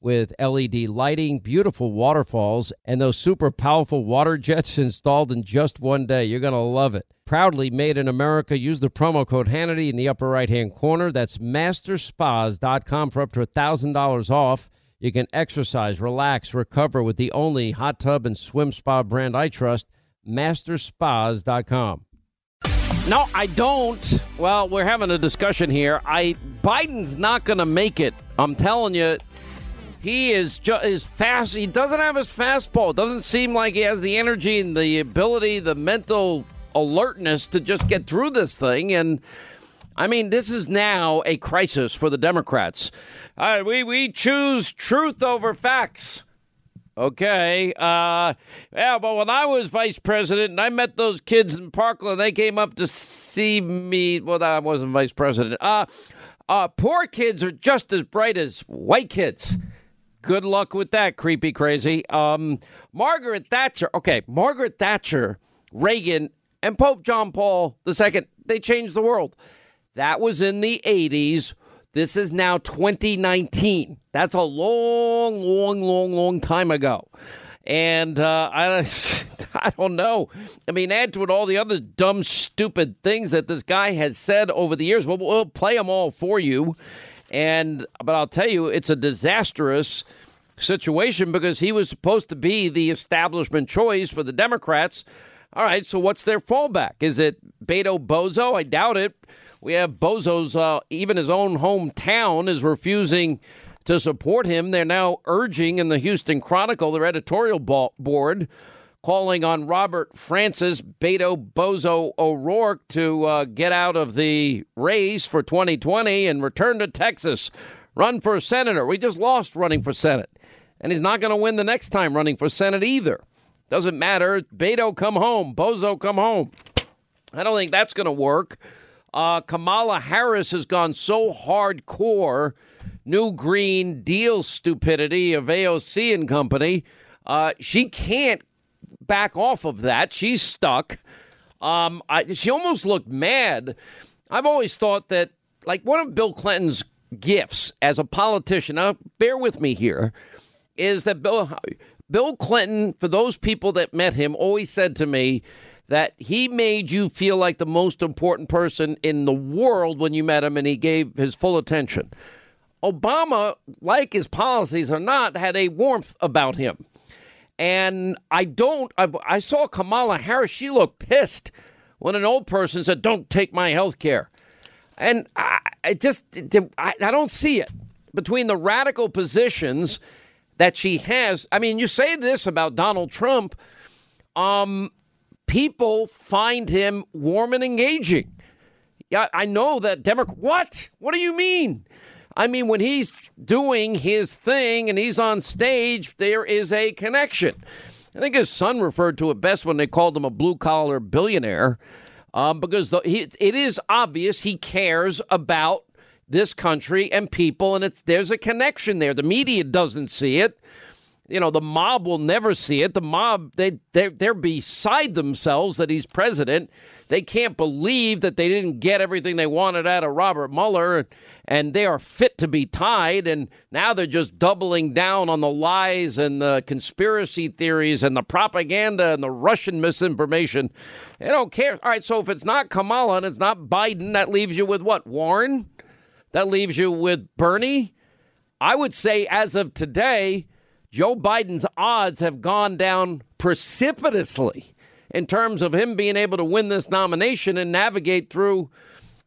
with LED lighting, beautiful waterfalls, and those super powerful water jets installed in just one day. You're going to love it. Proudly made in America. Use the promo code Hannity in the upper right-hand corner. That's masterspas.com for up to $1,000 off. You can exercise, relax, recover with the only hot tub and swim spa brand I trust, masterspas.com. No, I don't. Well, we're having a discussion here. Biden's not going to make it. I'm telling you, he is fast. He doesn't have his fastball. Doesn't seem like he has the energy and the ability, the mental alertness to just get through this thing. And I mean, this is now a crisis for the Democrats. We choose truth over facts. Okay. But when I was vice president and I met those kids in Parkland, they came up to see me. Well, I wasn't vice president. Poor kids are just as bright as white kids. Good luck with that, creepy crazy. Margaret Thatcher. Okay. Margaret Thatcher, Reagan, and Pope John Paul II, they changed the world. That was in the 80s. This is now 2019. That's a long, long, long, long time ago. And I don't know. I mean, add to it all the other dumb, stupid things that this guy has said over the years. Well, we'll play them all for you. But I'll tell you, it's a disastrous situation because he was supposed to be the establishment choice for the Democrats. All right, so what's their fallback? Is it Beto Bozo? I doubt it. We have bozos, even his own hometown is refusing to support him. They're now urging in the Houston Chronicle, their editorial board, calling on Robert Francis Beto Bozo O'Rourke to get out of the race for 2020 and return to Texas, run for senator. We just lost running for Senate, and he's not going to win the next time running for Senate either. Doesn't matter. Beto, come home. Bozo, come home. I don't think that's going to work. Kamala Harris has gone so hardcore, New Green Deal stupidity of AOC and company. She can't back off of that. She's stuck. She almost looked mad. I've always thought that, like, one of Bill Clinton's gifts as a politician, now bear with me here, is that Bill Clinton, for those people that met him, always said to me that he made you feel like the most important person in the world when you met him, and he gave his full attention. Obama, like his policies or not, had a warmth about him. And I saw Kamala Harris. She looked pissed when an old person said, "Don't take my health care." And I don't see it between the radical positions that she has. I mean, you say this about Donald Trump. People find him warm and engaging. Yeah, I know that Democrat. What do you mean? I mean, when he's doing his thing and he's on stage, there is a connection. I think his son referred to it best when they called him a blue-collar billionaire, because it is obvious he cares about this country and people, and there's a connection there. The media doesn't see it. You know, the mob will never see it. The mob, they're beside themselves that he's president. They can't believe that they didn't get everything they wanted out of Robert Mueller, and they are fit to be tied. And now they're just doubling down on the lies and the conspiracy theories and the propaganda and the Russian misinformation. They don't care. All right, so if it's not Kamala and it's not Biden, that leaves you with what, Warren? That leaves you with Bernie? I would say as of today, Joe Biden's odds have gone down precipitously in terms of him being able to win this nomination and navigate through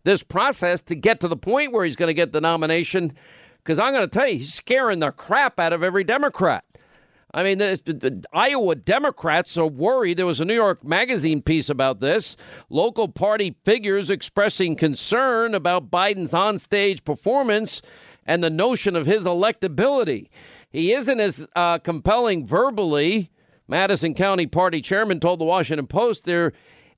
this process to get to the point where he's going to get the nomination, because I'm going to tell you, he's scaring the crap out of every Democrat. I mean, the Iowa Democrats are worried. There was a New York Magazine piece about this. Local party figures expressing concern about Biden's onstage performance and the notion of his electability. He isn't as compelling verbally. Madison County Party chairman told the Washington Post there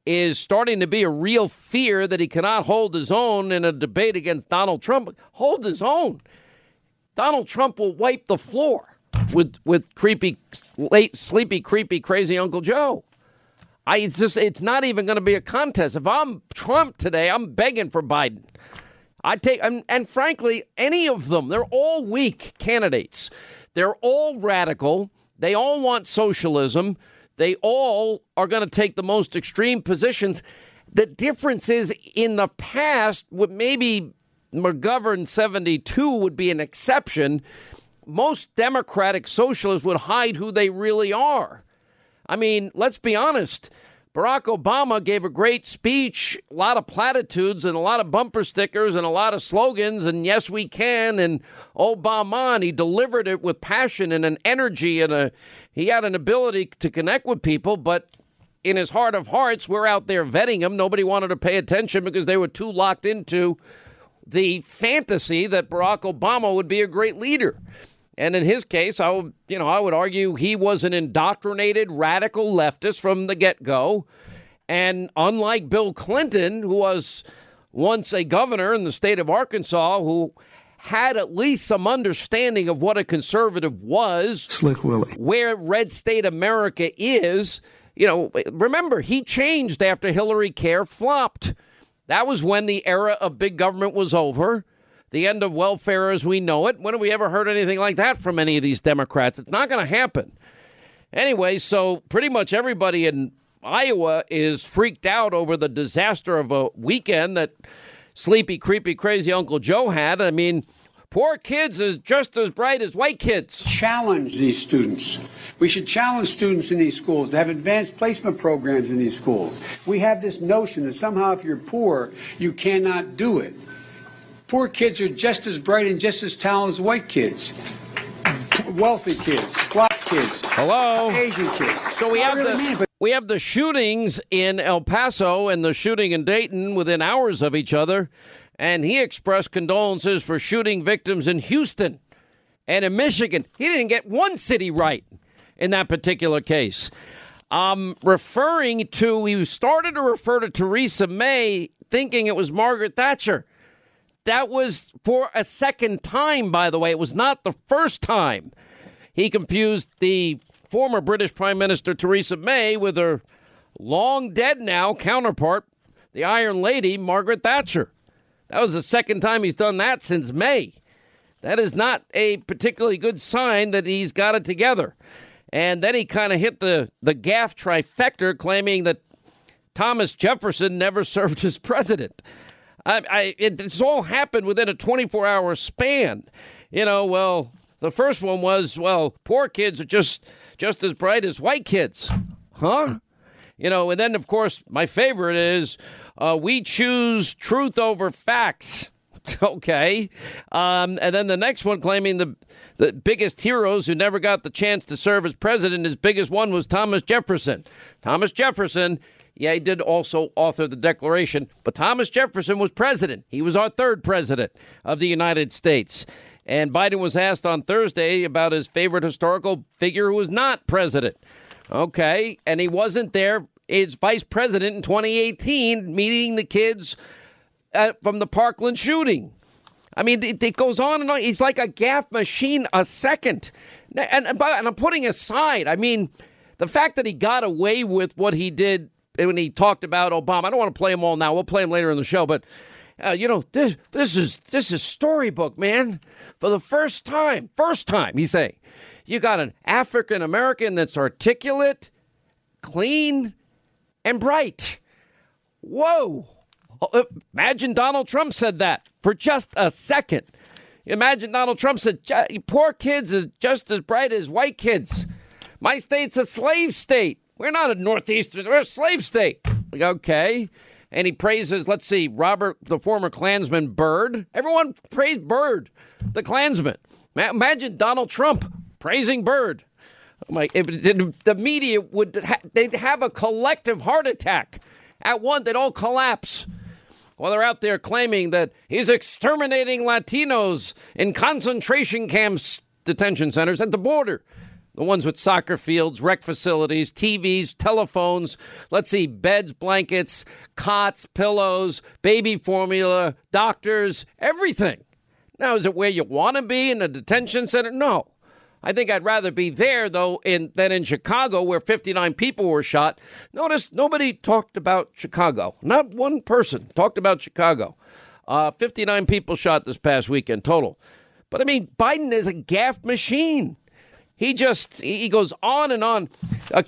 is starting to be a real fear that he cannot hold his own in a debate against Donald Trump. Hold his own. Donald Trump will wipe the floor with creepy, late, sleepy, creepy, crazy Uncle Joe. It's not even going to be a contest. If I'm Trump today, I'm begging for Biden. And frankly, any of them, they're all weak candidates. They're all radical. They all want socialism. They all are going to take the most extreme positions. The difference is in the past, what maybe McGovern 72 would be an exception. Most Democratic socialists would hide who they really are. I mean, let's be honest. Barack Obama gave a great speech, a lot of platitudes and a lot of bumper stickers and a lot of slogans and yes, we can. And Obama, and he delivered it with passion and an energy and he had an ability to connect with people. But in his heart of hearts, we're out there vetting him. Nobody wanted to pay attention because they were too locked into the fantasy that Barack Obama would be a great leader. And in his case, I would argue he was an indoctrinated radical leftist from the get-go. And unlike Bill Clinton, who was once a governor in the state of Arkansas, who had at least some understanding of what a conservative was, Slick Willie, where red state America is, you know, remember, he changed after Hillary Care flopped. That was when the era of big government was over. The end of welfare as we know it. When have we ever heard anything like that from any of these Democrats? It's not going to happen. Anyway, so pretty much everybody in Iowa is freaked out over the disaster of a weekend that sleepy, creepy, crazy Uncle Joe had. I mean, poor kids is just as bright as white kids. Challenge these students. We should challenge students in these schools to have advanced placement programs in these schools. We have this notion that somehow if you're poor, you cannot do it. Poor kids are just as bright and just as talented as white kids, wealthy kids, black kids, hello, Asian kids. So we have the shootings in El Paso and the shooting in Dayton within hours of each other, and he expressed condolences for shooting victims in Houston and in Michigan. He didn't get one city right in that particular case. He started to refer to Theresa May thinking it was Margaret Thatcher. That was for a second time, by the way. It was not the first time. He confused the former British Prime Minister Theresa May with her long dead now counterpart, the Iron Lady, Margaret Thatcher. That was the second time he's done that since May. That is not a particularly good sign that he's got it together. And then he kind of hit the gaffe trifecta, claiming that Thomas Jefferson never served as president. It's all happened within a 24-hour span. You know, well, the first one was, well, poor kids are just as bright as white kids. Huh? You know, and then, of course, my favorite is we choose truth over facts. Okay. And then the next one claiming the biggest heroes who never got the chance to serve as president, his biggest one was Thomas Jefferson. Thomas Jefferson. Yeah, he did also author the Declaration, but Thomas Jefferson was president. He was our third president of the United States. And Biden was asked on Thursday about his favorite historical figure who was not president. Okay, and he wasn't there as vice president in 2018, meeting the kids from the Parkland shooting. I mean, it goes on and on. He's like a gaff machine a second. And I'm putting aside, I mean, the fact that he got away with what he did when he talked about Obama. I don't want to play them all now. We'll play them later in the show. But, you know, this is storybook, man. For the first time, he's saying, you got an African-American that's articulate, clean, and bright. Whoa. Imagine Donald Trump said that for just a second. Imagine Donald Trump said, poor kids are just as bright as white kids. My state's a slave state. We're not a Northeastern, we're a slave state. Like, okay. And he praises, let's see, Robert, the former Klansman, Byrd. Everyone praised Byrd, the Klansman. Imagine Donald Trump praising Byrd. Like, the media they'd have a collective heart attack. At once, they'd all collapse. Well, they're out there claiming that he's exterminating Latinos in concentration camps, detention centers at the border. The ones with soccer fields, rec facilities, TVs, telephones, let's see, beds, blankets, cots, pillows, baby formula, doctors, everything. Now, is it where you want to be in a detention center? No. I think I'd rather be there, though, than in Chicago, where 59 people were shot. Notice nobody talked about Chicago. Not one person talked about Chicago. 59 people shot this past weekend total. But, I mean, Biden is a gaff machine. He goes on and on.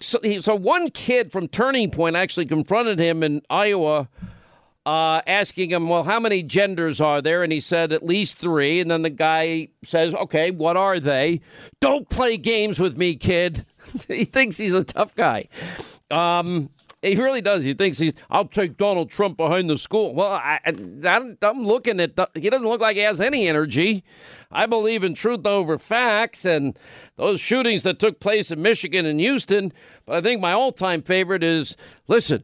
So one kid from Turning Point actually confronted him in Iowa, asking him, well, how many genders are there? And he said, at least three. And then the guy says, okay, what are they? Don't play games with me, kid. He thinks he's a tough guy. He really does. He thinks I'll take Donald Trump behind the school. Well, I'm looking at, he doesn't look like he has any energy. I believe in truth over facts and those shootings that took place in Michigan and Houston. But I think my all-time favorite is, listen,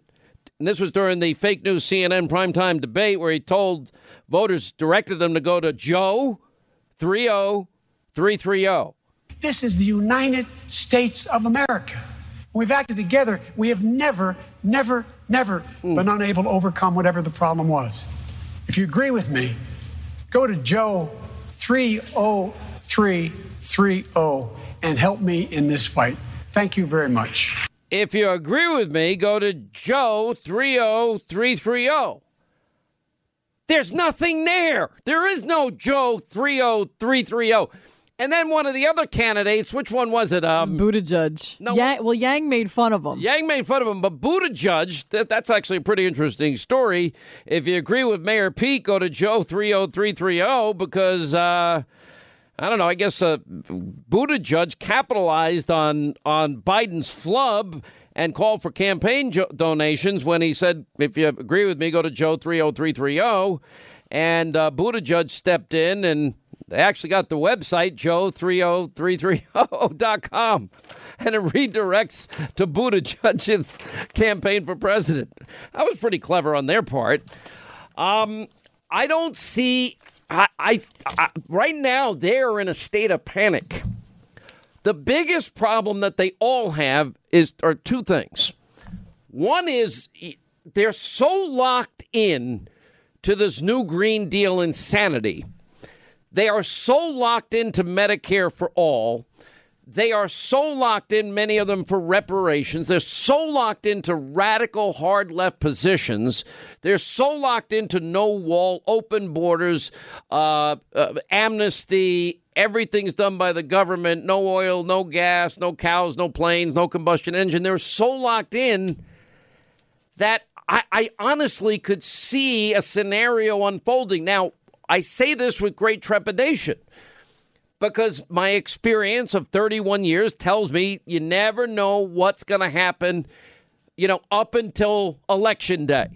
and this was during the fake news CNN primetime debate where he told voters, directed them to go to Joe 30330. This is the United States of America. We've acted together. We have never been unable to overcome whatever the problem was. If you agree with me, go to Joe 30330 and help me in this fight. Thank you very much. If you agree with me, go to Joe 30330. There's nothing there. There is no Joe 30330. And then one of the other candidates, which one was it? Buttigieg. No, Yang made fun of him. Yang made fun of him, but Buttigieg, that's actually a pretty interesting story. If you agree with Mayor Pete, go to Joe 30330 because... I don't know. I guess Buttigieg capitalized on Biden's flub and called for campaign donations when he said, if you agree with me, go to Joe 30330. And Buttigieg stepped in and they actually got the website, joe30330.com. And it redirects to Buttigieg's campaign for president. That was pretty clever on their part. I don't see... I right now, they're in a state of panic. The biggest problem that they all have are two things. One is they're so locked in to this new Green Deal insanity. They are so locked into Medicare for all. They are so locked in, many of them, for reparations. They're so locked into radical, hard-left positions. They're so locked into no wall, open borders, amnesty. Everything's done by the government. No oil, no gas, no cows, no planes, no combustion engine. They're so locked in that I honestly could see a scenario unfolding. Now, I say this with great trepidation, because my experience of 31 years tells me you never know what's going to happen, up until Election Day.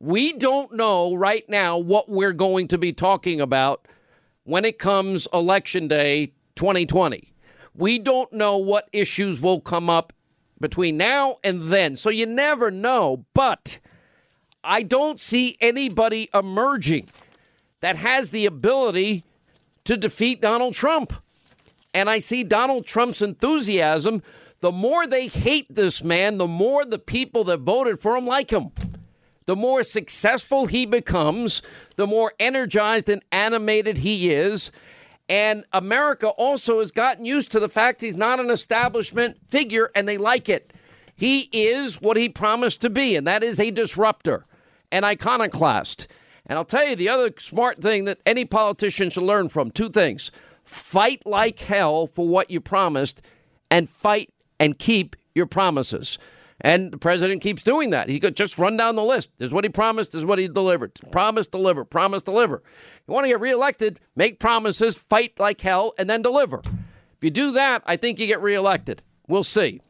We don't know right now what we're going to be talking about when it comes Election Day 2020. We don't know what issues will come up between now and then. So you never know. But I don't see anybody emerging that has the ability to defeat Donald Trump. And I see Donald Trump's enthusiasm. The more they hate this man, the more the people that voted for him like him. the more successful he becomes, the more energized and animated he is. And America also has gotten used to the fact he's not an establishment figure, and they like it. He is what he promised to be, and that is a disruptor, an iconoclast. And I'll tell you the other smart thing that any politician should learn from, two things. Fight like hell for what you promised, and fight and keep your promises. And the president keeps doing that. He could just run down the list. This is what he promised. This is what he delivered. Promise, deliver, promise, deliver. You want to get reelected, make promises, fight like hell, and then deliver. If you do that, I think you get reelected. We'll see.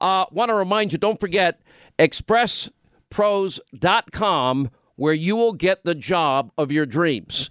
Want to remind you, don't forget, expresspros.com, where you will get the job of your dreams.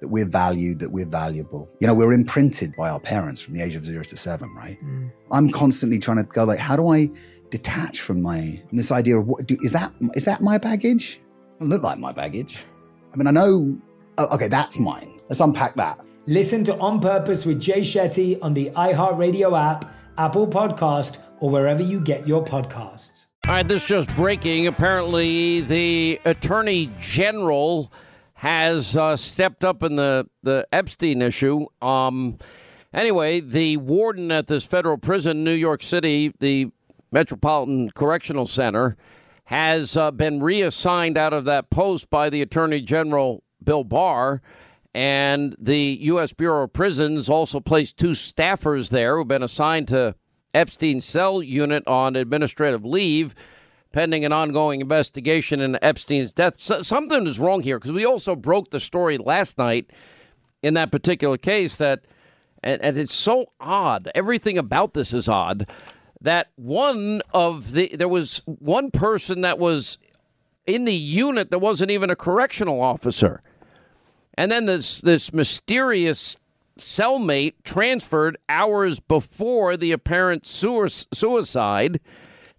that we're valued, that we're valuable. You know, we're imprinted by our parents from the age of 0 to 7, right? Mm. I'm constantly trying to go like, how do I detach from this idea of is that my baggage? It doesn't look like my baggage. I mean, I know, okay, that's mine. Let's unpack that. Listen to On Purpose with Jay Shetty on the iHeartRadio app, Apple Podcast, or wherever you get your podcasts. All right, this just breaking. Apparently, the Attorney General has stepped up in the Epstein issue. Anyway, the warden at this federal prison in New York City, the Metropolitan Correctional Center, has been reassigned out of that post by the Attorney General Bill Barr. And the U.S. Bureau of Prisons also placed 2 staffers there who've been assigned to Epstein's cell unit on administrative leave, pending an ongoing investigation into Epstein's death. So something is wrong here, because we also broke the story last night in that particular case that, and it's so odd, everything about this is odd, that there was one person that was in the unit that wasn't even a correctional officer. And then this mysterious cellmate transferred hours before the apparent suicide.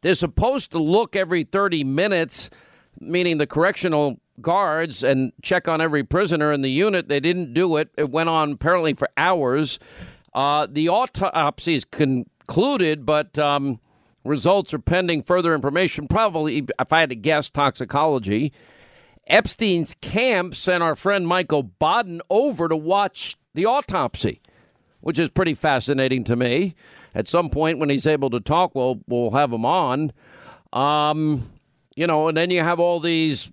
They're supposed to look every 30 minutes, meaning the correctional guards, and check on every prisoner in the unit. They didn't do it. It went on apparently for hours. The autopsy is concluded, but results are pending further information. Probably, if I had to guess, toxicology. Epstein's camp sent our friend Michael Bodden over to watch the autopsy, which is pretty fascinating to me. At some point when he's able to talk, we'll have him on. You know, and then you have all these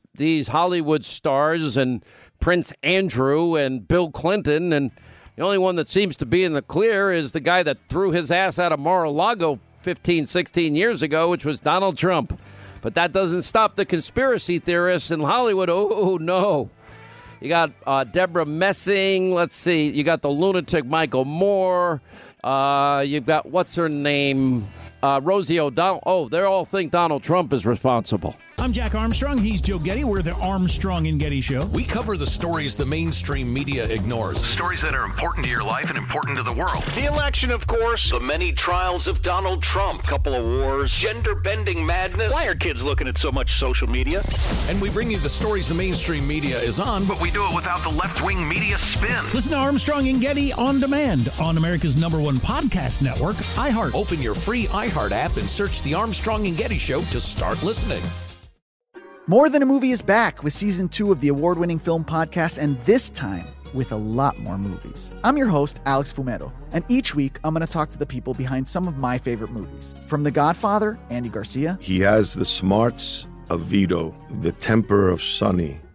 Hollywood stars and Prince Andrew and Bill Clinton and The only one that seems to be in the clear is the guy that threw his ass out of Mar-a-Lago 15, 16 years ago, which was Donald Trump. But that doesn't stop the conspiracy theorists in Hollywood. Oh, no. You got Deborah Messing. Let's see. You got the lunatic Michael Moore. You've got what's her name? Rosie O'Donnell. Oh, they all think Donald Trump is responsible. I'm Jack Armstrong. He's Joe Getty. We're the Armstrong and Getty Show. We cover the stories the mainstream media ignores. Stories that are important to your life and important to the world. The election, of course. The many trials of Donald Trump. Couple of wars. Gender-bending madness. Why are kids looking at so much social media? And we bring you the stories the mainstream media is on, but we do it without the left-wing media spin. Listen to Armstrong and Getty On Demand on America's #1 podcast network, iHeart. Open your free iHeart app and search the Armstrong and Getty Show to start listening. More Than a Movie is back with Season 2 of the award-winning film podcast, and this time with a lot more movies. I'm your host, Alex Fumero, and each week I'm going to talk to the people behind some of my favorite movies. From The Godfather, Andy Garcia. He has the smarts of Vito, the temper of Sonny,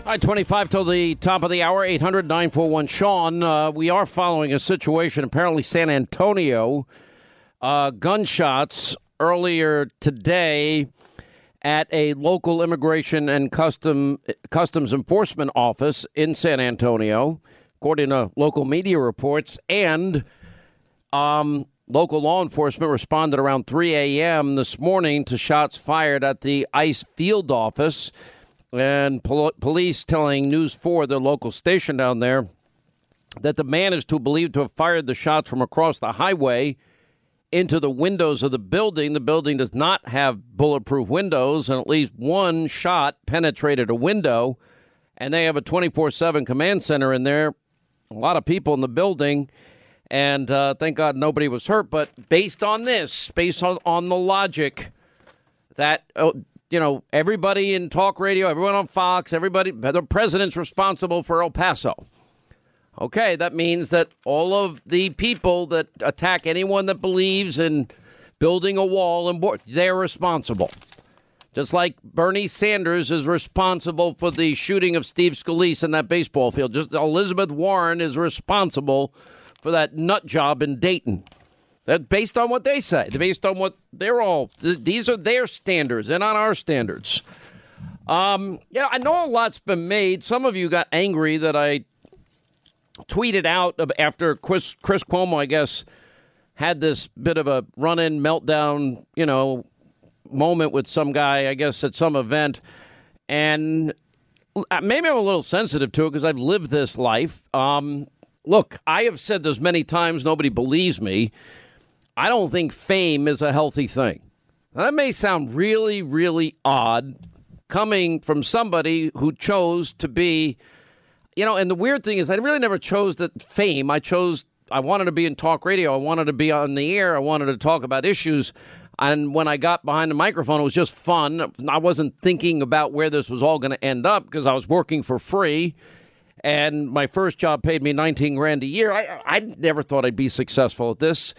All right, 25 till the top of the hour, 800-941-SEAN. We are following a situation, apparently San Antonio, gunshots earlier today at a local immigration and customs enforcement office in San Antonio, according to local media reports, and local law enforcement responded around 3 a.m. this morning to shots fired at the ICE field office, and police telling News 4, their local station down there, that the man is believed to have fired the shots from across the highway into the windows of the building. The building does not have bulletproof windows, and at least one shot penetrated a window, and they have a 24/7 command center in there. A lot of people in the building. And thank God nobody was hurt. But based on the logic that, everybody in talk radio, everyone on Fox, the president's responsible for El Paso. OK, that means that all of the people that attack anyone that believes in building a wall and border, they're responsible. Just like Bernie Sanders is responsible for the shooting of Steve Scalise in that baseball field. Just Elizabeth Warren is responsible for that nut job in Dayton. That based on what they say, based on what they're all, these are their standards and not our standards. I know a lot's been made. Some of you got angry that I tweeted out after Chris Cuomo, I guess, had this bit of a run-in meltdown, moment with some guy, I guess, at some event. And maybe I'm a little sensitive to it because I've lived this life. Look, I have said this many times. Nobody believes me. I don't think fame is a healthy thing. Now, that may sound really, really odd coming from somebody who chose to be, and the weird thing is I really never chose that fame. I chose I wanted to be in talk radio. I wanted to be on the air. I wanted to talk about issues. And when I got behind the microphone, it was just fun. I wasn't thinking about where this was all going to end up because I was working for free. And my first job paid me $19,000 a year. I never thought I'd be successful at this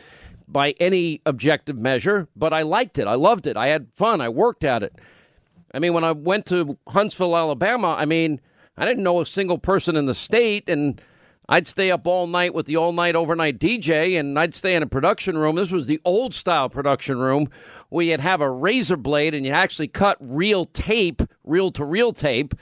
by any objective measure, but I liked it. I loved it. I had fun. I worked at it. I mean, when I went to Huntsville, Alabama, I mean, I didn't know a single person in the state, and I'd stay up all night with the all-night overnight DJ, and I'd stay in a production room. This was the old-style production room where you'd have a razor blade, and you'd actually cut real tape, reel-to-reel tape,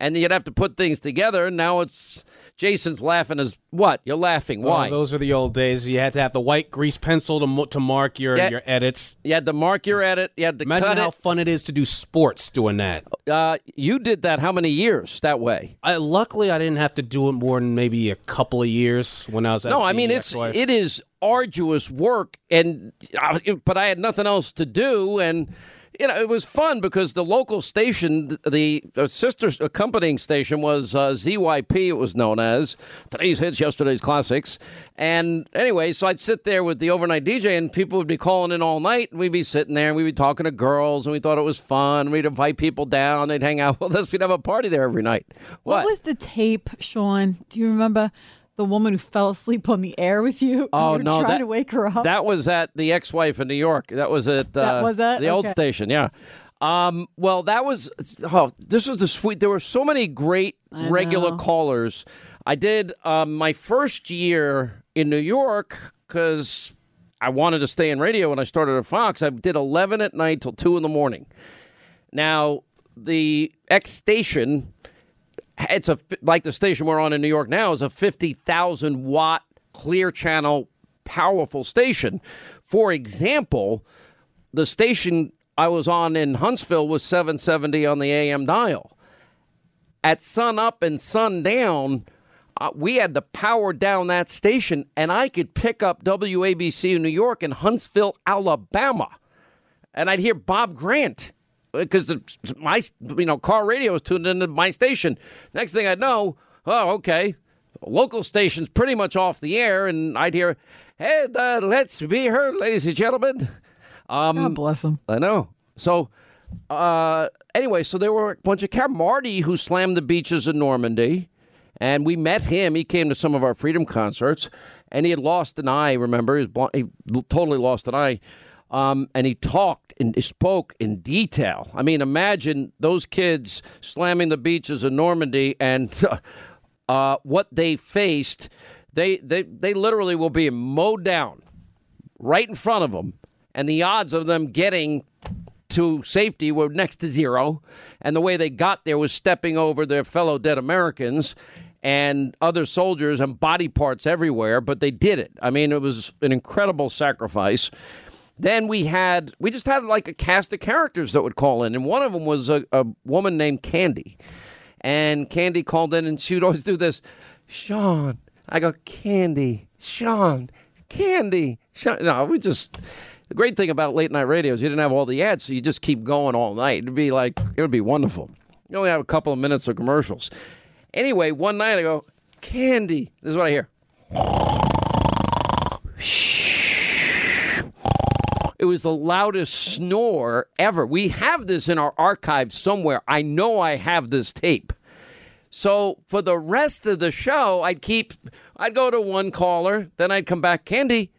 and you'd have to put things together. Now it's Jason's laughing as what? You're laughing. Why? Well, those are the old days. You had to have the white grease pencil to mark your edits. You had to mark your edit. You had to imagine cut how fun it is to do sports doing that. You did that how many years that way? Luckily, I didn't have to do it more than maybe a couple of years when I was at. No, I mean, it is arduous work, but I had nothing else to do. And you know, it was fun because the local station, the sister accompanying station was ZYP, it was known as, Today's Hits, Yesterday's Classics. And anyway, so I'd sit there with the overnight DJ and people would be calling in all night. And we'd be sitting there and we'd be talking to girls and we thought it was fun. We'd invite people down. They'd hang out with us. We'd have a party there every night. What was the tape, Sean? Do you remember the woman who fell asleep on the air with you? Oh, you were no. Trying to wake her up. That was at the ex-wife in New York. That was at the old station, yeah. Well, that was, this was the sweet. There were so many great regular callers. I did my first year in New York because I wanted to stay in radio when I started at Fox. I did 11 at night till 2 in the morning. Now, the X station, it's like the station we're on in New York now, is a 50,000 watt clear channel, powerful station. For example, the station I was on in Huntsville was 770 on the AM dial. At sun up and sun down, we had to power down that station, and I could pick up WABC in New York and Huntsville, Alabama, and I'd hear Bob Grant. Because car radio is tuned into my station. Next thing I know, local station's pretty much off the air, and I'd hear, "Hey, let's be heard, ladies and gentlemen." God bless them. I know. So, anyway, so there were a bunch of Marty who slammed the beaches in Normandy, and we met him. He came to some of our Freedom concerts, and he had lost an eye. Remember, he totally lost an eye. And he talked and he spoke in detail. I mean, imagine those kids slamming the beaches in Normandy and what they faced. They literally will be mowed down right in front of them. And the odds of them getting to safety were next to zero. And the way they got there was stepping over their fellow dead Americans and other soldiers and body parts everywhere. But they did it. I mean, it was an incredible sacrifice. Then we just had like a cast of characters that would call in. And one of them was a woman named Candy. And Candy called in and she would always do this. Sean. I go, Candy. Sean. Candy. Sean. No, the great thing about late night radio is you didn't have all the ads. So you just keep going all night. It would be wonderful. You only have a couple of minutes of commercials. Anyway, one night I go, Candy. This is what I hear. It was the loudest snore ever. We have this in our archives somewhere. I know I have this tape. So for the rest of the show, I'd go to one caller, then I'd come back, Candy.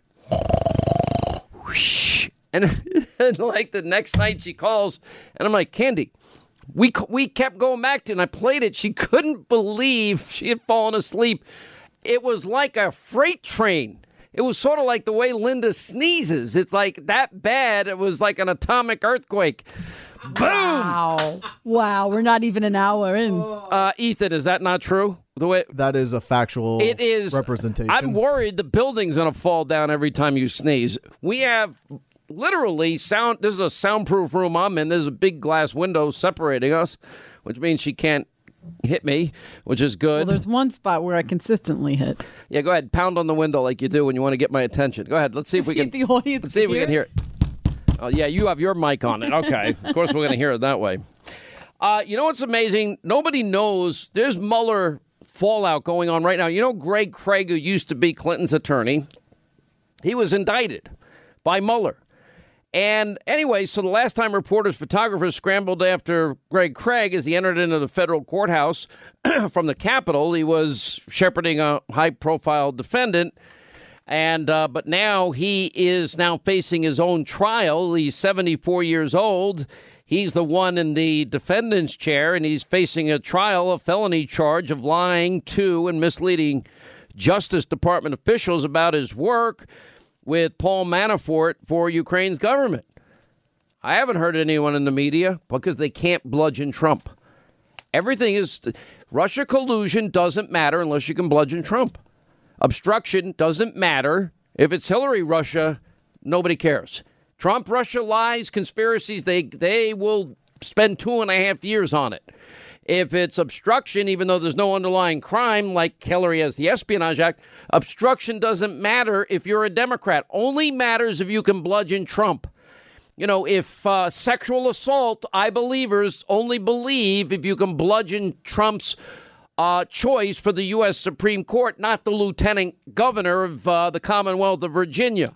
And like the next night she calls, and I'm like, Candy. We kept going back to it, and I played it. She couldn't believe she had fallen asleep. It was like a freight train. It was sort of like the way Linda sneezes. It's like that bad. It was like an atomic earthquake. Boom! Wow. We're not even an hour in. Ethan, is that not true? That is a factual representation. I'm worried the building's going to fall down every time you sneeze. We have literally sound. This is a soundproof room I'm in. There's a big glass window separating us, which means she can't hit me, which is good. Well, there's one spot where I consistently hit. Yeah, go ahead. Pound on the window like you do when you want to get my attention. Go ahead. Let's see if we can. Let's see if we can hear it. Oh, yeah, you have your mic on it. Okay. Of course, we're going to hear it that way. You know what's amazing? Nobody knows. There's Mueller fallout going on right now. You know, Greg Craig, who used to be Clinton's attorney, he was indicted by Mueller. And anyway, so the last time reporters, photographers scrambled after Greg Craig as he entered into the federal courthouse from the Capitol, he was shepherding a high-profile defendant. And but now he is now facing his own trial. He's 74 years old. He's the one in the defendant's chair, and he's facing a trial, a felony charge of lying to and misleading Justice Department officials about his work with Paul Manafort for Ukraine's government. I haven't heard anyone in the media because they can't bludgeon Trump. Everything is Russia collusion doesn't matter unless you can bludgeon Trump. Obstruction doesn't matter. If it's Hillary, Russia, nobody cares. Trump, Russia, lies, conspiracies, they will spend 2.5 years on it. If it's obstruction, even though there's no underlying crime, like Hillary has the Espionage Act, obstruction doesn't matter if you're a Democrat. Only matters if you can bludgeon Trump. You know, if sexual assault, I believers only believe if you can bludgeon Trump's choice for the U.S. Supreme Court, not the lieutenant governor of the Commonwealth of Virginia.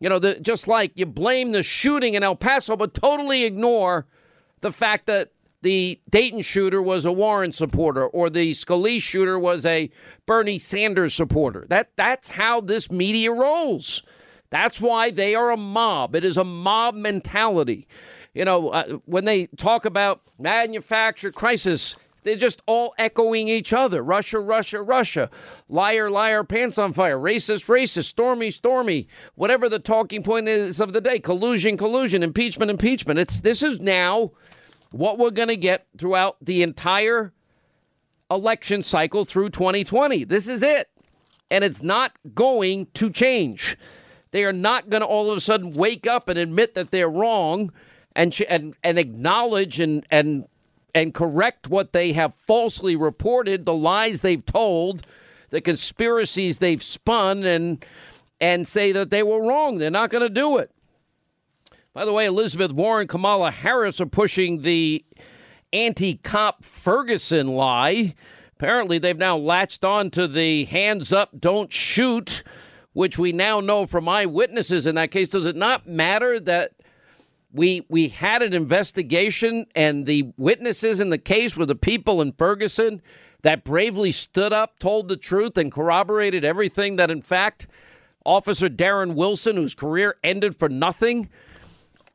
You know, just like you blame the shooting in El Paso, but totally ignore the fact that the Dayton shooter was a Warren supporter or the Scalise shooter was a Bernie Sanders supporter. That's how this media rolls. That's why they are a mob. It is a mob mentality. You know, when they talk about manufactured crisis, they're just all echoing each other. Russia, Russia, Russia. Liar, liar, pants on fire. Racist, racist. Stormy, stormy. Whatever the talking point is of the day. Collusion, collusion. Impeachment, impeachment. This is now what we're going to get throughout the entire election cycle through 2020. This is it. And it's not going to change. They are not going to all of a sudden wake up and admit that they're wrong and acknowledge and correct what they have falsely reported, the lies they've told, the conspiracies they've spun, and say that they were wrong. They're not going to do it. By the way, Elizabeth Warren, Kamala Harris are pushing the anti-cop Ferguson lie. Apparently, they've now latched on to the hands up, don't shoot, which we now know from eyewitnesses in that case. Does it not matter that We had an investigation, and the witnesses in the case were the people in Ferguson that bravely stood up, told the truth, and corroborated everything that, in fact, Officer Darren Wilson, whose career ended for nothing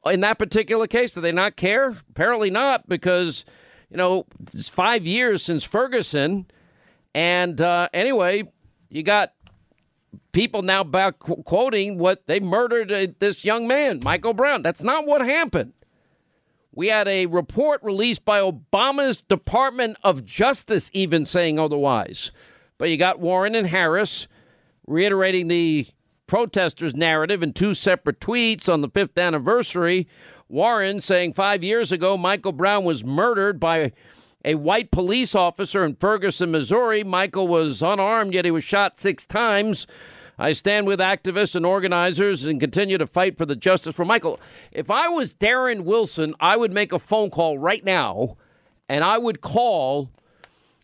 in that particular case. Do they not care? Apparently not, because, you know, it's 5 years since Ferguson. And anyway, you got people now back quoting what they murdered this young man, Michael Brown. That's not what happened. We had a report released by Obama's Department of Justice even saying otherwise. But you got Warren and Harris reiterating the protesters' narrative in two separate tweets on the 5th anniversary. Warren saying 5 years ago, Michael Brown was murdered by a white police officer in Ferguson, Missouri. Michael was unarmed, yet he was shot 6 times. I stand with activists and organizers and continue to fight for the justice for Michael. If I was Darren Wilson, I would make a phone call right now, and I would call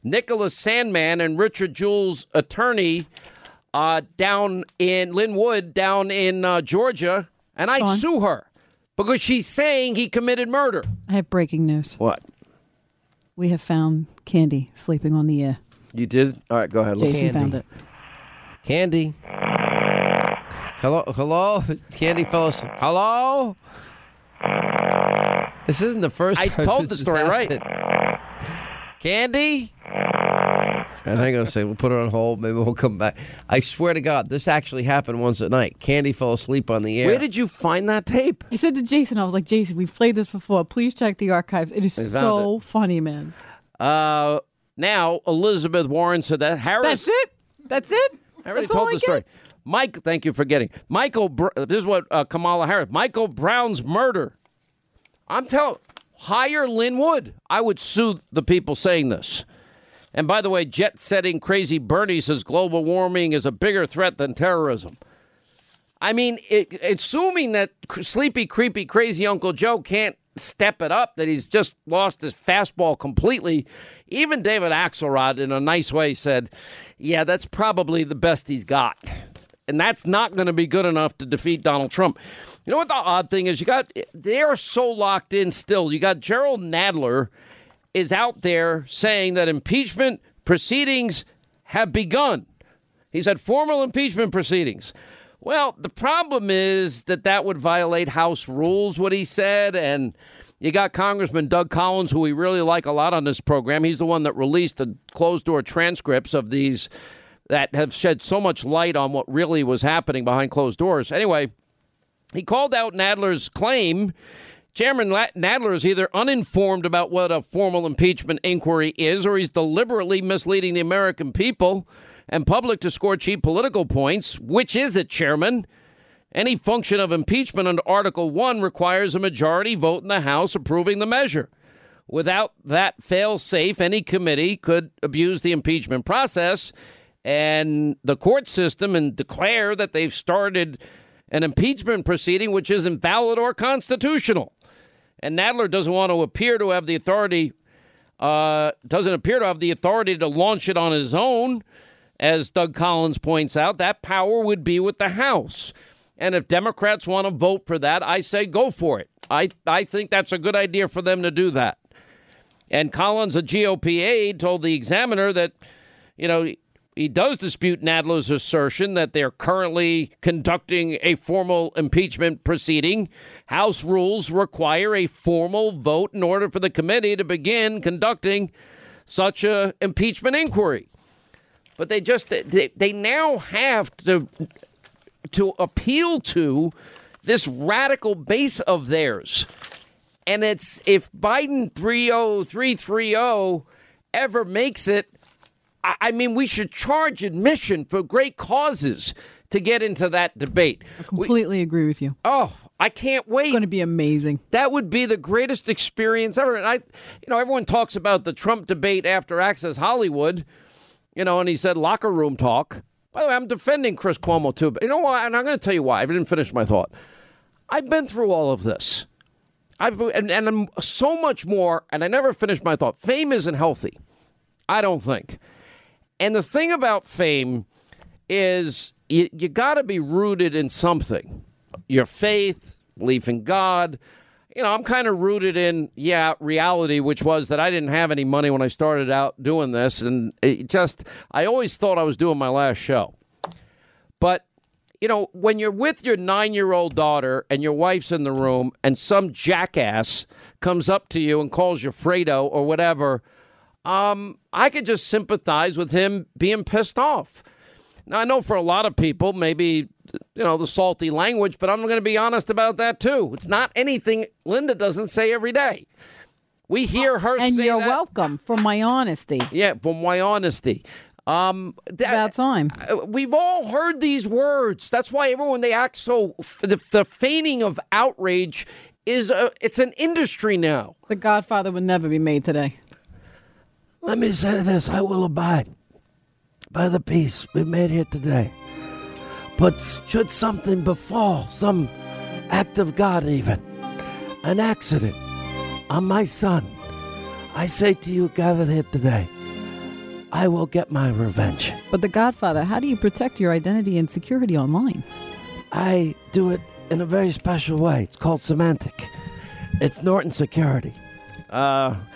Nicholas Sandman and Richard Jewell's attorney down in Linwood, down in Georgia, and I'd sue her because she's saying he committed murder. I have breaking news. What? We have found Candy sleeping on the air. You did? All right, go ahead. Jason found it. Candy. Hello? Candy fell asleep. Hello? This isn't the first time I told the story, right? Candy? And I'm going to say, we'll put her on hold. Maybe we'll come back. I swear to God, this actually happened once at night. Candy fell asleep on the air. Where did you find that tape? I said to Jason, I was like, Jason, we've played this before. Please check the archives. It is so funny, man. Now, Elizabeth Warren said that. Harris. That's it? I already told the story. Mike, thank you for getting. This is what Kamala Harris. Michael Brown's murder. I'm telling. Hire Lynn Wood. I would sue the people saying this. And by the way, jet-setting crazy Bernie says global warming is a bigger threat than terrorism. I mean, assuming that sleepy, creepy, crazy Uncle Joe can't step it up, that he's just lost his fastball completely. Even David Axelrod, in a nice way, said, yeah, that's probably the best he's got. And that's not going to be good enough to defeat Donald Trump. You know what the odd thing is? They're so locked in still. You got Gerald Nadler is out there saying that impeachment proceedings have begun. He said formal impeachment proceedings. Well, the problem is that that would violate House rules, what he said. And you got Congressman Doug Collins, who we really like a lot on this program. He's the one that released the closed-door transcripts of these that have shed so much light on what really was happening behind closed doors. Anyway, he called out Nadler's claim. Chairman Nadler is either uninformed about what a formal impeachment inquiry is, or he's deliberately misleading the American people and public to score cheap political points. Which is it, Chairman? Any function of impeachment under Article 1 requires a majority vote in the House approving the measure. Without that fail-safe, any committee could abuse the impeachment process and the court system and declare that they've started an impeachment proceeding which isn't valid or constitutional. And Nadler doesn't appear to have the authority to launch it on his own. As Doug Collins points out, that power would be with the House. And if Democrats want to vote for that, I say go for it. I think that's a good idea for them to do that. And Collins, a GOP aide, told the Examiner that, he does dispute Nadler's assertion that they're currently conducting a formal impeachment proceeding. House rules require a formal vote in order for the committee to begin conducting such an impeachment inquiry. But they now have to appeal to this radical base of theirs. And it's, if Biden 330 ever makes it, I mean, we should charge admission for great causes to get into that debate. I completely agree with you. Oh, I can't wait. It's going to be amazing. That would be the greatest experience ever. And everyone talks about the Trump debate after Access Hollywood. And he said locker room talk. By the way, I'm defending Chris Cuomo, too. But you know why? And I'm going to tell you why. I didn't finish my thought. I've been through all of this. And I'm so much more. And I never finished my thought. Fame isn't healthy, I don't think. And the thing about fame is you got to be rooted in something. Your faith, belief in God. I'm kind of rooted in, reality, which was that I didn't have any money when I started out doing this. And I always thought I was doing my last show. But, when you're with your 9-year-old daughter and your wife's in the room and some jackass comes up to you and calls you Fredo or whatever, I could just sympathize with him being pissed off. Now, I know for a lot of people, maybe, the salty language, but I'm going to be honest about that, too. It's not anything Linda doesn't say every day. We hear her say that. And you're welcome for my honesty. Yeah, for my honesty. About time. We've all heard these words. That's why everyone, they act so, the feigning of outrage it's an industry now. The Godfather would never be made today. Let me say this, I will abide by the peace we made here today. But should something befall, some act of God even, an accident on my son, I say to you gathered here today, I will get my revenge. But the Godfather, how do you protect your identity and security online? I do it in a very special way. It's called semantic. It's Norton Security.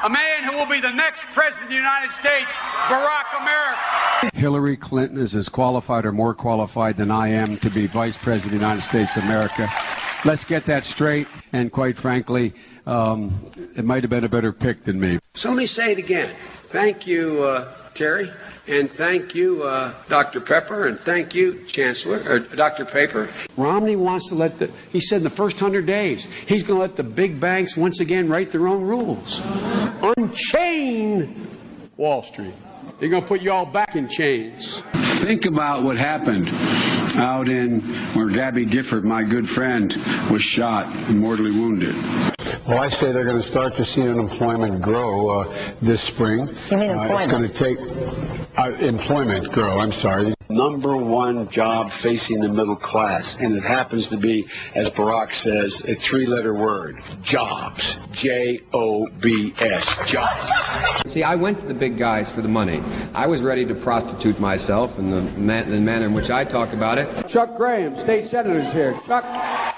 A man who will be the next president of the United States, Barack America. Hillary Clinton is as qualified or more qualified than I am to be vice president of the United States of America. Let's get that straight. And quite frankly, it might have been a better pick than me. So let me say it again. Thank you, Terry. And thank you, Dr. Pepper, and thank you, Chancellor, or Dr. Paper. Romney wants to he said in the first 100 days, he's going to let the big banks once again write their own rules. Unchain Wall Street. They're going to put you all back in chains. Think about what happened out in where Gabby Gifford, my good friend, was shot and mortally wounded. Well, I say they're going to start to see unemployment grow this spring. You mean employment? It's going to take employment grow, I'm sorry. Number one job facing the middle class, and it happens to be, as Barack says, a 3-letter word, jobs, J-O-B-S, jobs. See, I went to the big guys for the money. I was ready to prostitute myself in the manner in which I talk about it. Chuck Graham, state senator's here. Chuck,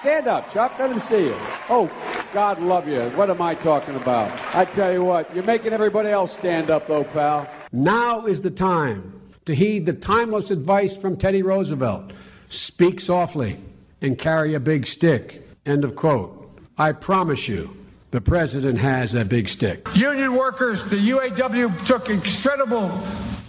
stand up, Chuck, let him see you. Oh, God love you. What am I talking about? I tell you what, you're making everybody else stand up, though, pal. Now is the time to heed the timeless advice from Teddy Roosevelt, speak softly and carry a big stick, end of quote. I promise you, the president has a big stick. Union workers, the UAW took incredible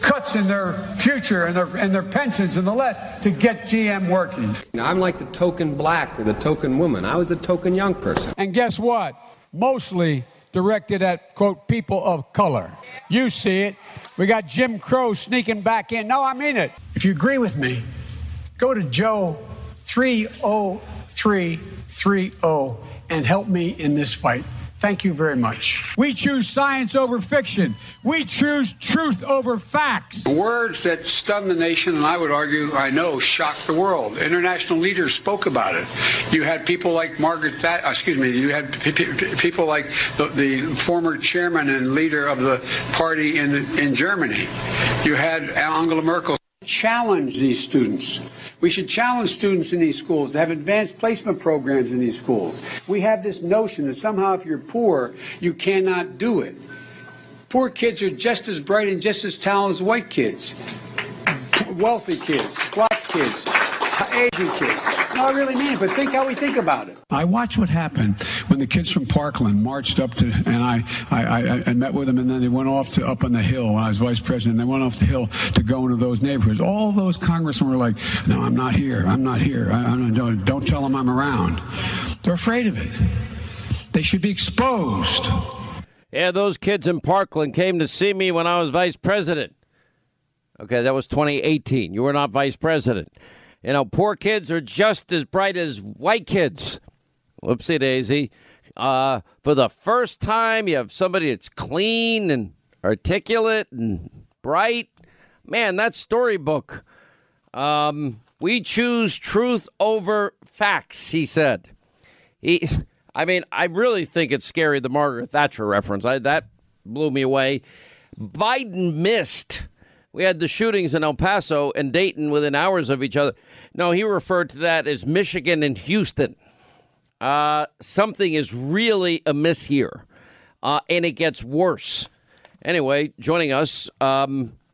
cuts in their future and their pensions and the left to get GM working. Now, I'm like the token black or the token woman. I was the token young person. And guess what? Mostly directed at, quote, people of color. You see it. We got Jim Crow sneaking back in. No, I mean it. If you agree with me, go to Joe 30330 and help me in this fight. Thank you very much. We choose science over fiction. We choose truth over facts. Words that stunned the nation, and I would argue, I know, shocked the world. International leaders spoke about it. You had people like Margaret Thatcher, you had people like the former chairman and leader of the party in Germany. You had Angela Merkel. Challenge these students. We should challenge students in these schools to have advanced placement programs in these schools. We have this notion that somehow if you're poor, you cannot do it. Poor kids are just as bright and just as talented as white kids, wealthy kids, black kids, Asian kids. No, I really mean it, but think how we think about it. I watched what happened when the kids from Parkland marched up to, and I met with them, and then they went off to up on the hill when I was vice president. They went off the hill to go into those neighborhoods. All those congressmen were like, "No, I'm not here. I'm not here. Don't tell them I'm around." They're afraid of it. They should be exposed. Yeah, those kids in Parkland came to see me when I was vice president. Okay, that was 2018. You were not vice president. You know, poor kids are just as bright as white kids. Whoopsie daisy. For the first time, you have somebody that's clean and articulate and bright. Man, that storybook. We choose truth over facts, he said. I really think it's scary, the Margaret Thatcher reference. That blew me away. Biden missed. We had the shootings in El Paso and Dayton within hours of each other. No, he referred to that as Michigan and Houston. Something is really amiss here, and it gets worse. Anyway, joining us,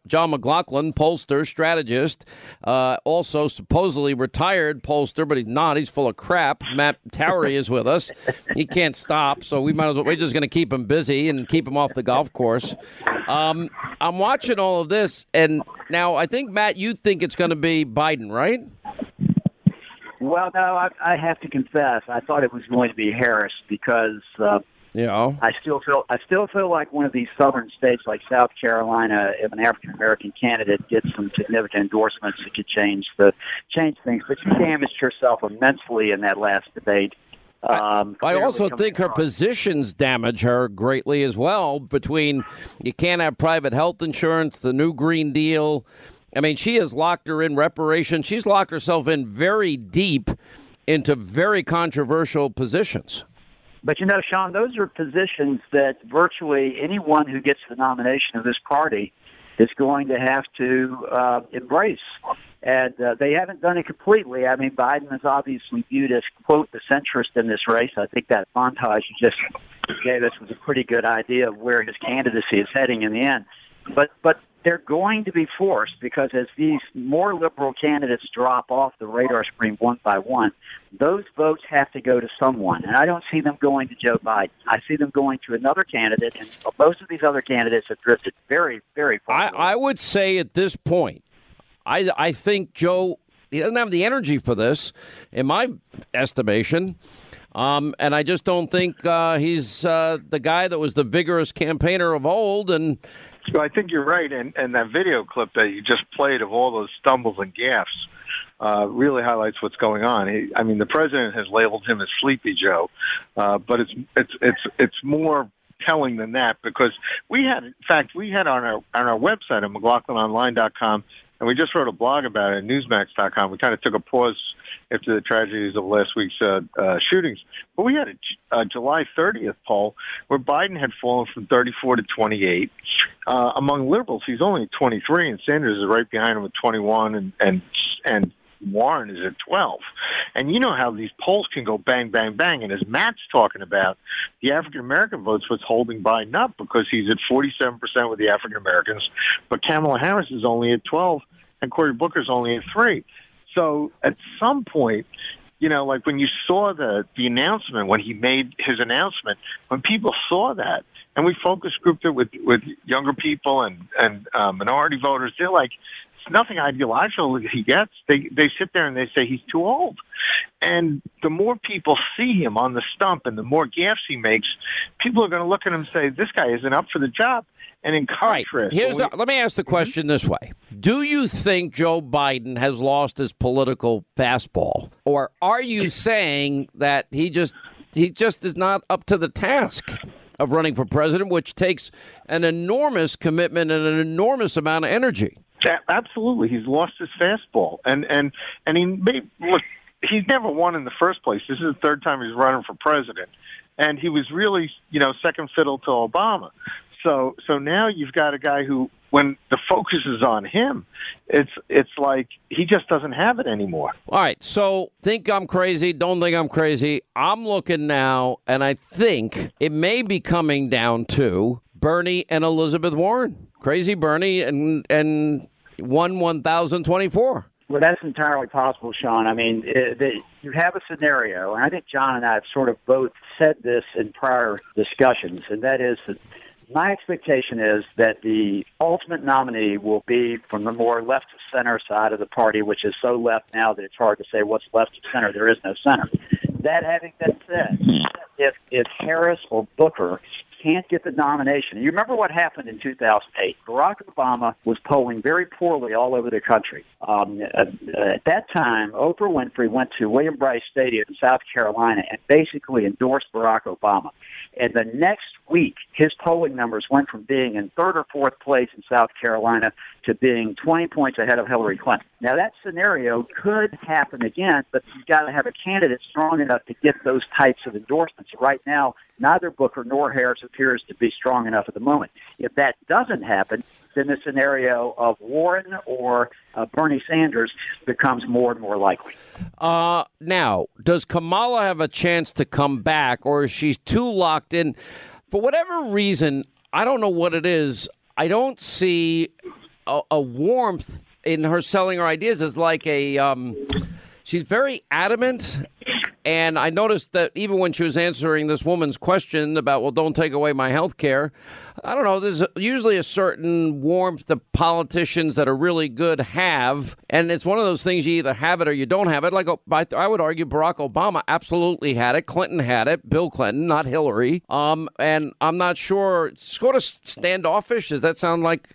John McLaughlin, pollster, strategist, also supposedly retired pollster, but he's not. He's full of crap. Matt Towery is with us. He can't stop, so we might as well. We're just going to keep him busy and keep him off the golf course. I'm watching all of this, and now I think, Matt, you think it's going to be Biden, right? Well, no, I have to confess, I thought it was going to be Harris because I still feel like one of these southern states like South Carolina, if an African American candidate gets some significant endorsements, it could change things. But she damaged herself immensely in that last debate. I also think her positions damage her greatly as well. Between you can't have private health insurance, the new Green Deal. I mean, she has locked her in reparations. She's locked herself in very deep into very controversial positions. But, you know, Sean, those are positions that virtually anyone who gets the nomination of this party is going to have to embrace. And they haven't done it completely. I mean, Biden is obviously viewed as, quote, the centrist in this race. I think that montage you just gave us was a pretty good idea of where his candidacy is heading in the end. But they're going to be forced because as these more liberal candidates drop off the radar screen one by one, those votes have to go to someone. And I don't see them going to Joe Biden. I see them going to another candidate. And most of these other candidates have drifted very, very far. I would say at this point, I think Joe, he doesn't have the energy for this, in my estimation. And I just don't think he's the guy that was the vigorous campaigner of old. And so I think you're right. And that video clip that you just played of all those stumbles and gaffes really highlights what's going on. The president has labeled him as Sleepy Joe, but it's more telling than that because we had on our website at McLaughlinOnline.com. And we just wrote a blog about it at Newsmax.com. We kind of took a pause after the tragedies of last week's shootings. But we had a July 30th poll where Biden had fallen from 34 to 28. Among liberals, he's only 23, and Sanders is right behind him with 21, and Warren is at 12. And you know how these polls can go bang, bang, bang. And as Matt's talking about, the African-American votes was holding Biden up because he's at 47% with the African-Americans. But Kamala Harris is only at 12 and Cory Booker's only at 3. So at some point, you know, like when you saw the announcement, when he made his announcement, when people saw that, and we focus grouped it with younger people and minority voters, they're like, nothing ideological he gets. They sit there and they say he's too old. And the more people see him on the stump and the more gaffes he makes, people are going to look at him and say, this guy isn't up for the job. And in contrast, let me ask the question this way. Do you think Joe Biden has lost his political fastball? Or are you saying that he just He just is not up to the task of running for president, which takes an enormous commitment and an enormous amount of energy. Absolutely. He's lost his fastball. And look, he's never won in the first place. This is the third time he's running for president. And he was really, you know, second fiddle to Obama. So now you've got a guy who, when the focus is on him, it's like he just doesn't have it anymore. All right. So think I'm crazy. Don't think I'm crazy. I'm looking now, and I think it may be coming down to Bernie and Elizabeth Warren. Crazy Bernie and 1,024. Well, that's entirely possible, Sean. I mean, you have a scenario, and I think John and I have sort of both said this in prior discussions, and that is that my expectation is that the ultimate nominee will be from the more left-of-center side of the party, which is so left now that it's hard to say what's left-of-center. There is no center. That having been said, if Harris or Booker can't get the nomination. You remember what happened in 2008. Barack Obama was polling very poorly all over the country. At that time, Oprah Winfrey went to William Bryce Stadium in South Carolina and basically endorsed Barack Obama. And the next week, his polling numbers went from being in third or fourth place in South Carolina to being 20 points ahead of Hillary Clinton. Now, that scenario could happen again, but you've got to have a candidate strong enough to get those types of endorsements. Right now, neither Booker nor Harris appears to be strong enough at the moment. If that doesn't happen, then the scenario of Warren or Bernie Sanders becomes more and more likely. Now, does Kamala have a chance to come back, or is she too locked in? For whatever reason, I don't know what it is, I don't see a warmth in her selling her ideas as like a she's very adamant. And I noticed that even when she was answering this woman's question about, well, don't take away my health care, I don't know, there's usually a certain warmth that politicians that are really good have. And it's one of those things, you either have it or you don't have it. Like, I would argue Barack Obama absolutely had it. Clinton had it. Bill Clinton, not Hillary. And I'm not sure. Sort of standoffish. Does that sound like...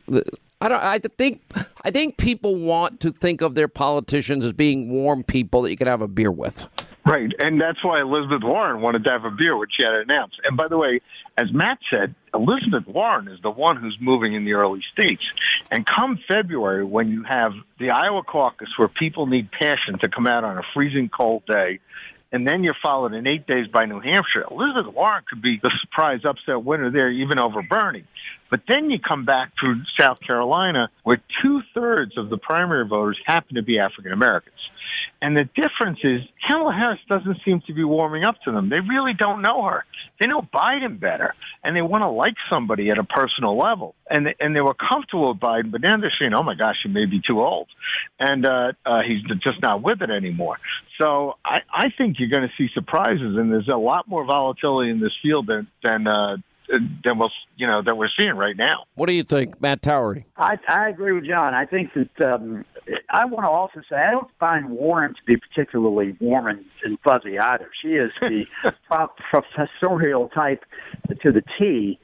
I think people want to think of their politicians as being warm people that you can have a beer with. Right, and that's why Elizabeth Warren wanted to have a beer, which she had announced. And by the way, as Matt said, Elizabeth Warren is the one who's moving in the early states. And come February, when you have the Iowa caucus where people need passion to come out on a freezing cold day, and then you're followed in 8 days by New Hampshire, Elizabeth Warren could be the surprise upset winner there, even over Bernie. But then you come back through South Carolina, where 2/3 of the primary voters happen to be African Americans. And the difference is Kamala Harris doesn't seem to be warming up to them. They really don't know her. They know Biden better, and they want to like somebody at a personal level. And they were comfortable with Biden, but now they're saying, oh, my gosh, he may be too old. And he's just not with it anymore. So I think you're going to see surprises, and there's a lot more volatility in this field than we're seeing right now. What do you think, Matt Towery? I agree with John. I think that I want to also say I don't find Warren to be particularly warm and fuzzy either. She is the professorial type to the T.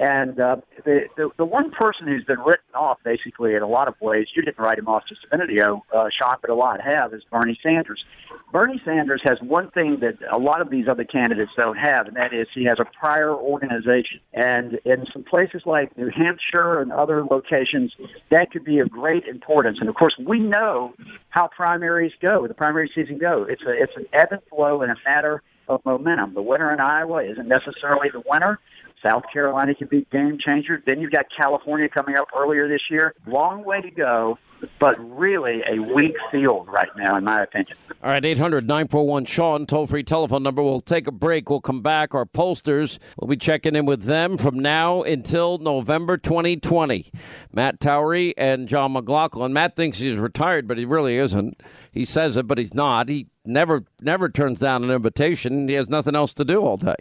And the one person who's been written off, basically, in a lot of ways, you didn't write him off just a minute ago, Sean, but a lot have, is Bernie Sanders. Bernie Sanders has one thing that a lot of these other candidates don't have, and that is he has a prior organization. And in some places like New Hampshire and other locations, that could be of great importance. And, of course, we know how primaries go, the primary season go. It's an ebb and flow and a matter of momentum. The winner in Iowa isn't necessarily the winner. South Carolina can be game changer. Then you've got California coming up earlier this year. Long way to go, but really a weak field right now, in my opinion. All right, 800-941-SEAN, toll-free telephone number. We'll take a break. We'll come back. Our pollsters, we'll be checking in with them from now until November 2020. Matt Towery and John McLaughlin. Matt thinks he's retired, but he really isn't. He says it, but he's not. He never turns down an invitation. He has nothing else to do all day.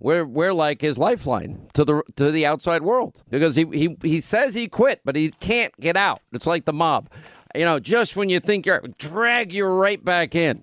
We're like his lifeline to the outside world, because he says he quit, but he can't get out. It's like the mob. You know, just when you think you're, drag you right back in.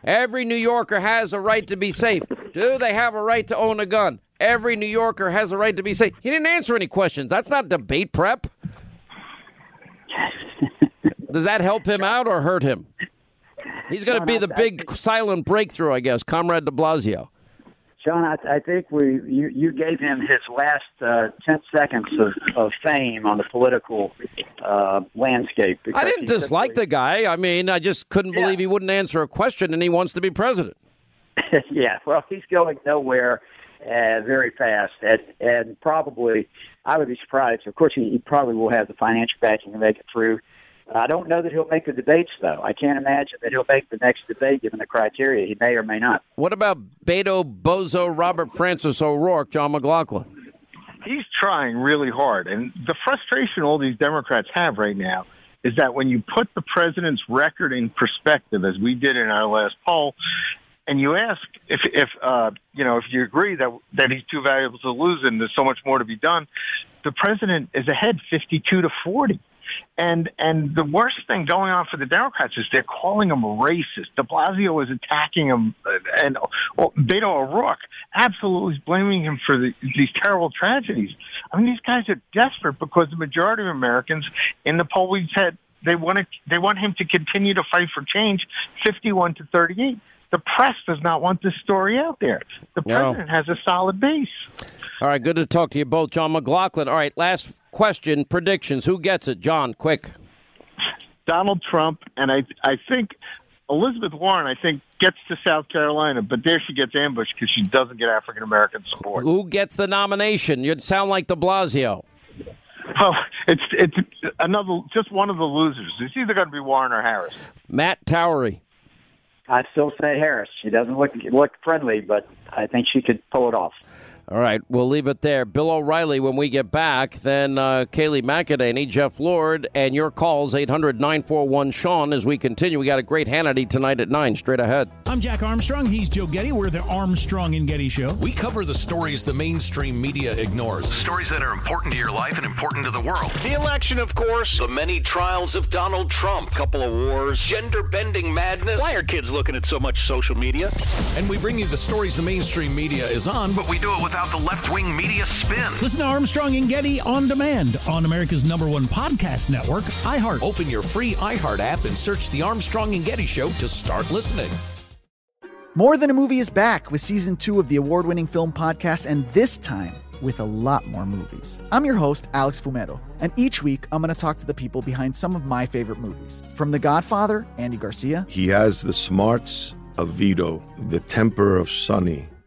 Every New Yorker has a right to be safe. Do they have a right to own a gun? Every New Yorker has a right to be safe. He didn't answer any questions. That's not debate prep. Does that help him out or hurt him? He's going to be the big silent breakthrough, I guess, Comrade de Blasio. Sean, I think you gave him his last 10 seconds of fame on the political landscape. I didn't dislike the guy. I mean, I just couldn't believe he wouldn't answer a question, and he wants to be president. Yeah, well, he's going nowhere very fast, and probably I would be surprised. Of course, he probably will have the financial backing to make it through. I don't know that he'll make the debates, though. I can't imagine that he'll make the next debate, given the criteria. He may or may not. What about Beto Bozo, Robert Francis O'Rourke, John McLaughlin? He's trying really hard. And the frustration all these Democrats have right now is that when you put the president's record in perspective, as we did in our last poll, and you ask if you agree that he's too valuable to lose and there's so much more to be done, the president is ahead 52-40. And the worst thing going on for the Democrats is they're calling him racist. De Blasio is attacking him, and Beto O'Rourke absolutely is blaming him for these terrible tragedies. I mean, these guys are desperate because the majority of Americans in the polling said they want him to continue to fight for change, 51-38. The press does not want this story out there. The president has a solid base. All right, good to talk to you both, John McLaughlin. All right, last question, predictions. Who gets it? John, quick. Donald Trump, and I think Elizabeth Warren, I think, gets to South Carolina, but there she gets ambushed because she doesn't get African-American support. Who gets the nomination? You'd sound like de Blasio. Oh, it's another, just one of the losers. It's either going to be Warren or Harris. Matt Towery. I'd still say Harris. She doesn't look friendly, but I think she could pull it off. All right, we'll leave it there. Bill O'Reilly, when we get back, then Kaylee McEnany, Jeff Lord, and your calls, 800-941-SEAN, as we continue. We got a great Hannity tonight at 9, straight ahead. I'm Jack Armstrong. He's Joe Getty. We're the Armstrong and Getty Show. We cover the stories the mainstream media ignores. Stories that are important to your life and important to the world. The election, of course. The many trials of Donald Trump. Couple of wars. Gender-bending madness. Why are kids looking at so much social media? And we bring you the stories the mainstream media is on, but we do it with without the left-wing media spin. Listen to Armstrong and Getty On Demand on America's #1 podcast network, iHeart. Open your free iHeart app and search The Armstrong and Getty Show to start listening. More Than a Movie is back with Season 2 of the award-winning film podcast, and this time with a lot more movies. I'm your host, Alex Fumero, and each week I'm going to talk to the people behind some of my favorite movies. From The Godfather, Andy Garcia. He has the smarts of Vito, the temper of Sonny,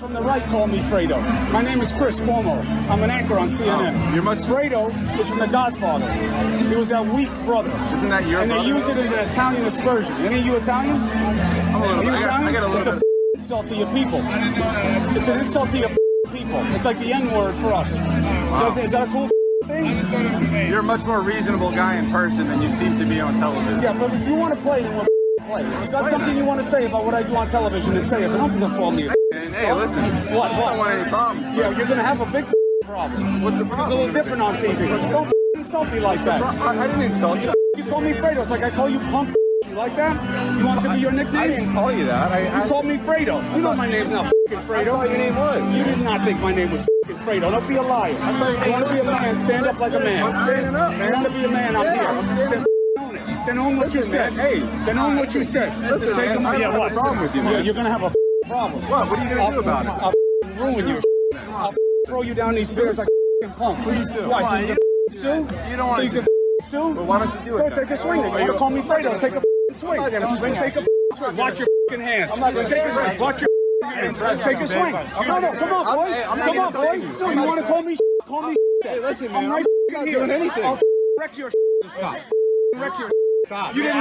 from the right, call me Fredo. My name is Chris Cuomo. I'm an anchor on CNN. You're much... Fredo is from The Godfather. He was that weak brother. Isn't that your and brother? And they used it as an Italian aspersion. Any of you Italian? Are you Italian? It's a insult to your people. It's an insult to your people. It's like the N-word for us. Wow. Is that a cool thing? You're a much more reasonable guy in person than you seem to be on television. Yeah, but if you want to play, then we'll play. If you've got something you want to say about what I do on television, then say it. But don't fall near. Hey, listen. What? I don't want any problems. Yeah, you're going to have a big problem. What's the problem? It's a little different on TV. Don't insult me like that. I didn't insult you. You call me Fredo. It's like I call you punk. You like that? You want to be your nickname? I didn't call you that. You called me Fredo. You know my name's not Fredo. I thought your name was. You did not think my name was Fredo. Don't be a liar. I want to be a man. Stand up like a man. I'm standing up, man. I want to be a man out here. I'm standing up. Then own what you said. Hey. Then own what you said. Listen, man. I don't have a problem with you, man. You're going to have a problem. What are you going to do about it? I'll ruin you. I'll throw you down these stairs like a punk. Please do. Why? So you can sue? You don't want to. So you can sue? Well, why don't you do it? Take a swing. You call me Fredo. Take a swing. I'm not going to swing. Take a swing. Watch your hands. I'm not going to take a swing. Watch your hands. Take a swing. No, come on, boy. Come on, boy. You want to call me? Call me. Hey, listen, man. I'm right doing anything. I'll wreck your. Stop. Wreck your. Stop. You didn't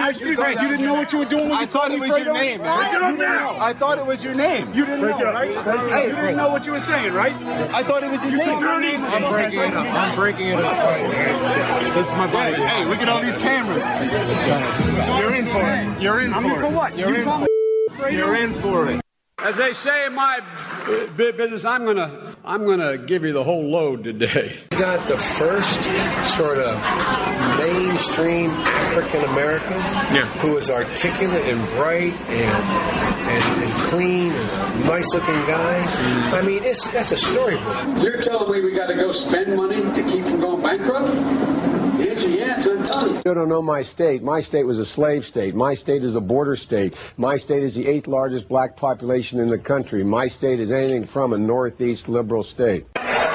know what you were doing when you called me Fredo? I thought it was your name. I thought it was your name. You didn't know, right? Hey, you didn't know what you were saying, right? I thought it was his name. I'm breaking it up. That's my buddy. Hey, look at all these cameras. You're in for it. You're in for it. As they say in my business, I'm going to I'm going to give you the whole load today. We got the first sort of mainstream African-American who is articulate and bright and clean and a nice-looking guy. Mm. I mean, that's a storybook. You're telling me we got to go spend money to keep from going bankrupt? Yes, I'm telling you. You don't know my state. My state was a slave state. My state is a border state. My state is the 8th largest black population in the country. My state is anything from a northeast liberal state.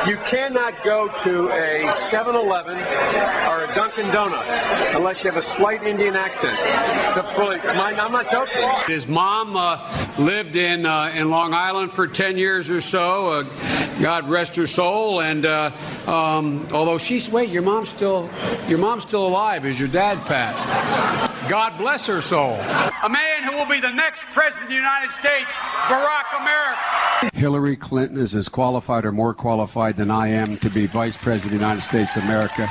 You cannot go to a 7-Eleven or a Dunkin' Donuts unless you have a slight Indian accent. It's a fully, I'm not joking. His mom lived in Long Island for 10 years or so. God rest her soul. And although your mom's still alive as your dad passed. God bless her soul. A man who will be the next president of the United States, Barack America. Hillary Clinton is as qualified or more qualified than I am to be vice president of the United States of America.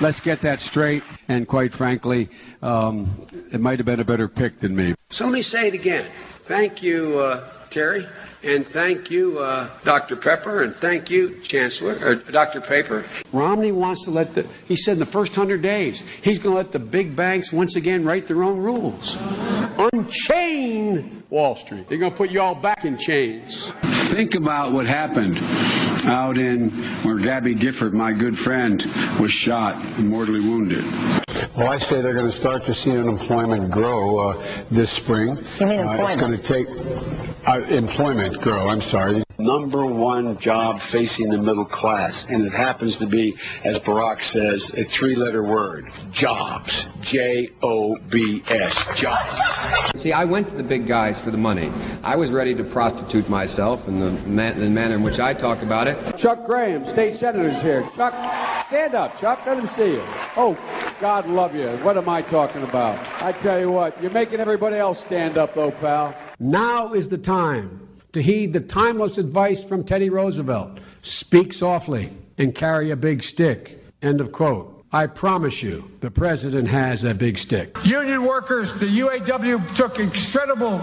Let's get that straight. And quite frankly, it might have been a better pick than me. So let me say it again. Thank you, Terry. And thank you, Dr. Pepper. And thank you, Chancellor, or Dr. Paper. Romney wants to let he said in the first 100 days, he's going to let the big banks once again write their own rules. Unchain Wall Street. They're going to put you all back in chains. Think about what happened out in where Gabby Gifford, my good friend, was shot and mortally wounded. Well, I say they're going to start to see unemployment grow this spring. You mean employment? It's going to take employment grow, I'm sorry. Number one job facing the middle class, and it happens to be, as Barack says, a three-letter word, jobs, J-O-B-S, jobs. See, I went to the big guys for the money. I was ready to prostitute myself in the manner in which I talk about it. Chuck Graham, state senator's here. Chuck, stand up, Chuck, let him see you. Oh, God love you. What am I talking about? I tell you what, you're making everybody else stand up, though, pal. Now is the time to heed the timeless advice from Teddy Roosevelt, speak softly and carry a big stick, end of quote. I promise you, the president has a big stick. Union workers, the UAW took incredible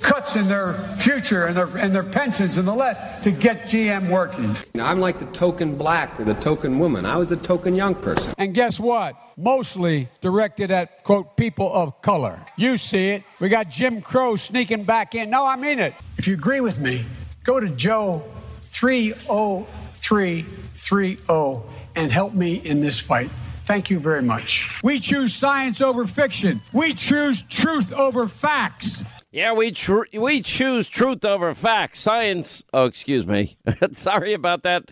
cuts in their future and their pensions and the left to get GM working. Now, I'm like the token black or the token woman. I was the token young person. And guess what? Mostly directed at, quote, people of color. You see it. We got Jim Crow sneaking back in. No, I mean it. If you agree with me, go to Joe 30330 and help me in this fight. Thank you very much. We choose science over fiction. We choose truth over facts. Yeah, we choose truth over facts. Science. Oh, excuse me. Sorry about that.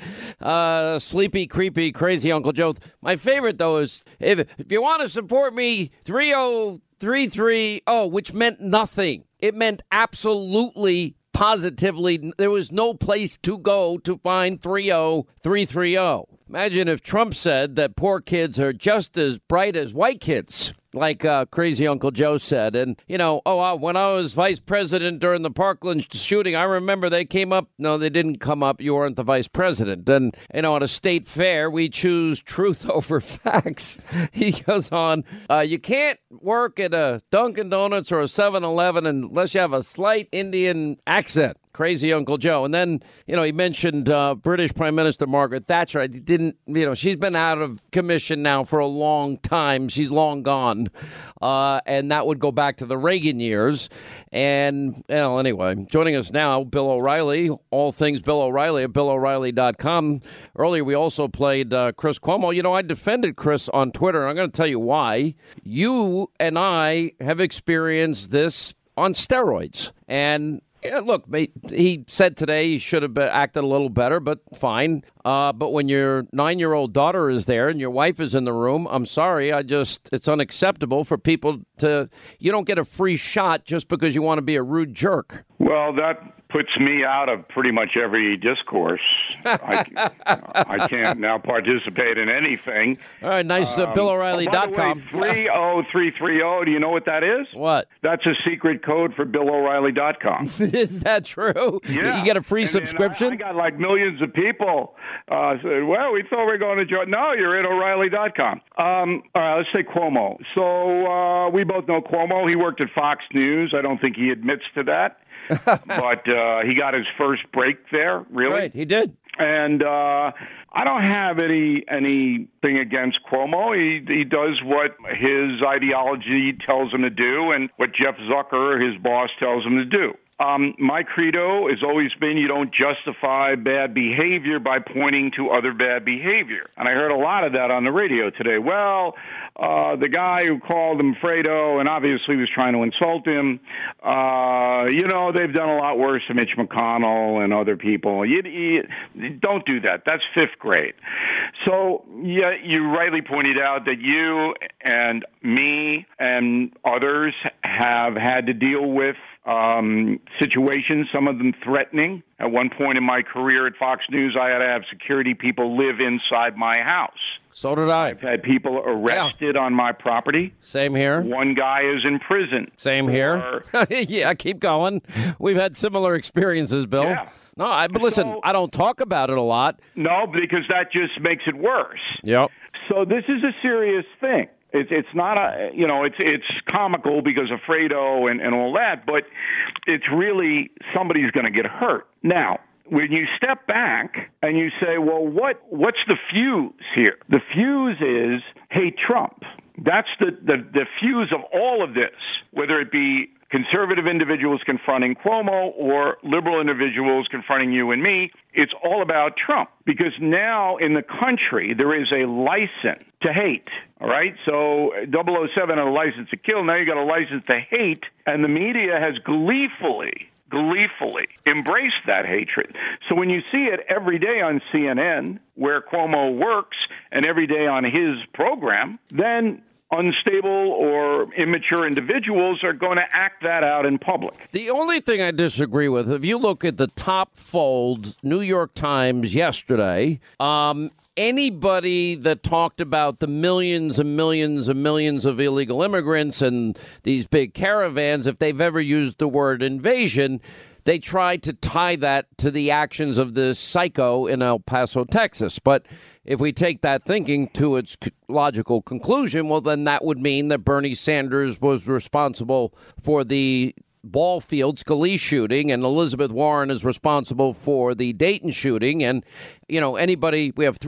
Sleepy, creepy, crazy Uncle Joe. My favorite, though, is if you want to support me, 30330, which meant nothing. It meant absolutely, positively. There was no place to go to find 30330. Imagine if Trump said that poor kids are just as bright as white kids, like crazy Uncle Joe said. And, you know, when I was vice president during the Parkland shooting, I remember they came up. No, they didn't come up. You weren't the vice president. And, you know, at a state fair, we choose truth over facts. He goes on, you can't work at a Dunkin' Donuts or a 7-Eleven unless you have a slight Indian accent. Crazy Uncle Joe. And then, you know, he mentioned British Prime Minister Margaret Thatcher. I didn't, you know, she's been out of commission now for a long time. She's long gone. And that would go back to the Reagan years. And, well, anyway, joining us now, Bill O'Reilly, all things Bill O'Reilly at BillO'Reilly.com. Earlier, we also played Chris Cuomo. You know, I defended Chris on Twitter, and I'm going to tell you why. You and I have experienced this on steroids. And yeah, look, he said today he should have acted a little better, but fine. But when your 9-year-old daughter is there and your wife is in the room, I'm sorry, it's unacceptable for people you don't get a free shot just because you want to be a rude jerk. Well, that puts me out of pretty much every discourse. I can't now participate in anything. All right, nice, BillO'Reilly.com. 30330, do you know what that is? What? That's a secret code for BillO'Reilly.com. Is that true? Yeah. You get a free subscription? And I got like millions of people said, well, we thought we were going to join. No, you're at O'Reilly.com. All right, let's say Cuomo. So we both know Cuomo. He worked at Fox News. I don't think he admits to that. But he got his first break there, really. Right, he did. And I don't have anything against Cuomo. He does what his ideology tells him to do and what Jeff Zucker, his boss, tells him to do. My credo has always been you don't justify bad behavior by pointing to other bad behavior. And I heard a lot of that on the radio today. Well, the guy who called him Fredo and obviously was trying to insult him, they've done a lot worse to Mitch McConnell and other people. You don't do that. That's fifth grade. So yeah, you rightly pointed out that you and me and others have had to deal with situations, some of them threatening. At one point in my career at Fox News, I had to have security people live inside my house. So did I. I've had people arrested on my property. Same here. One guy is in prison. Same here. Yeah, keep going. We've had similar experiences, Bill. Yeah. No, but listen, I don't talk about it a lot. No, because that just makes it worse. Yep. So this is a serious thing. It's not it's comical because of Fredo and all that, but it's really somebody's going to get hurt. Now, when you step back and you say, well, what's the fuse here? The fuse is hate Trump. That's the fuse of all of this, whether it be conservative individuals confronting Cuomo or liberal individuals confronting you and me. It's all about Trump, because now in the country, there is a license to hate. All right. So 007 had a license to kill. Now you got a license to hate. And the media has gleefully embraced that hatred. So when you see it every day on CNN, where Cuomo works, and every day on his program, then unstable or immature individuals are going to act that out in public. The only thing I disagree with, if you look at the top fold, New York Times yesterday, anybody that talked about the millions and millions and millions of illegal immigrants and these big caravans, if they've ever used the word invasion, they tried to tie that to the actions of this psycho in El Paso, Texas. But if we take that thinking to its logical conclusion, well, then that would mean that Bernie Sanders was responsible for the ball field Scalise shooting, and Elizabeth Warren is responsible for the Dayton shooting. And, anybody, we have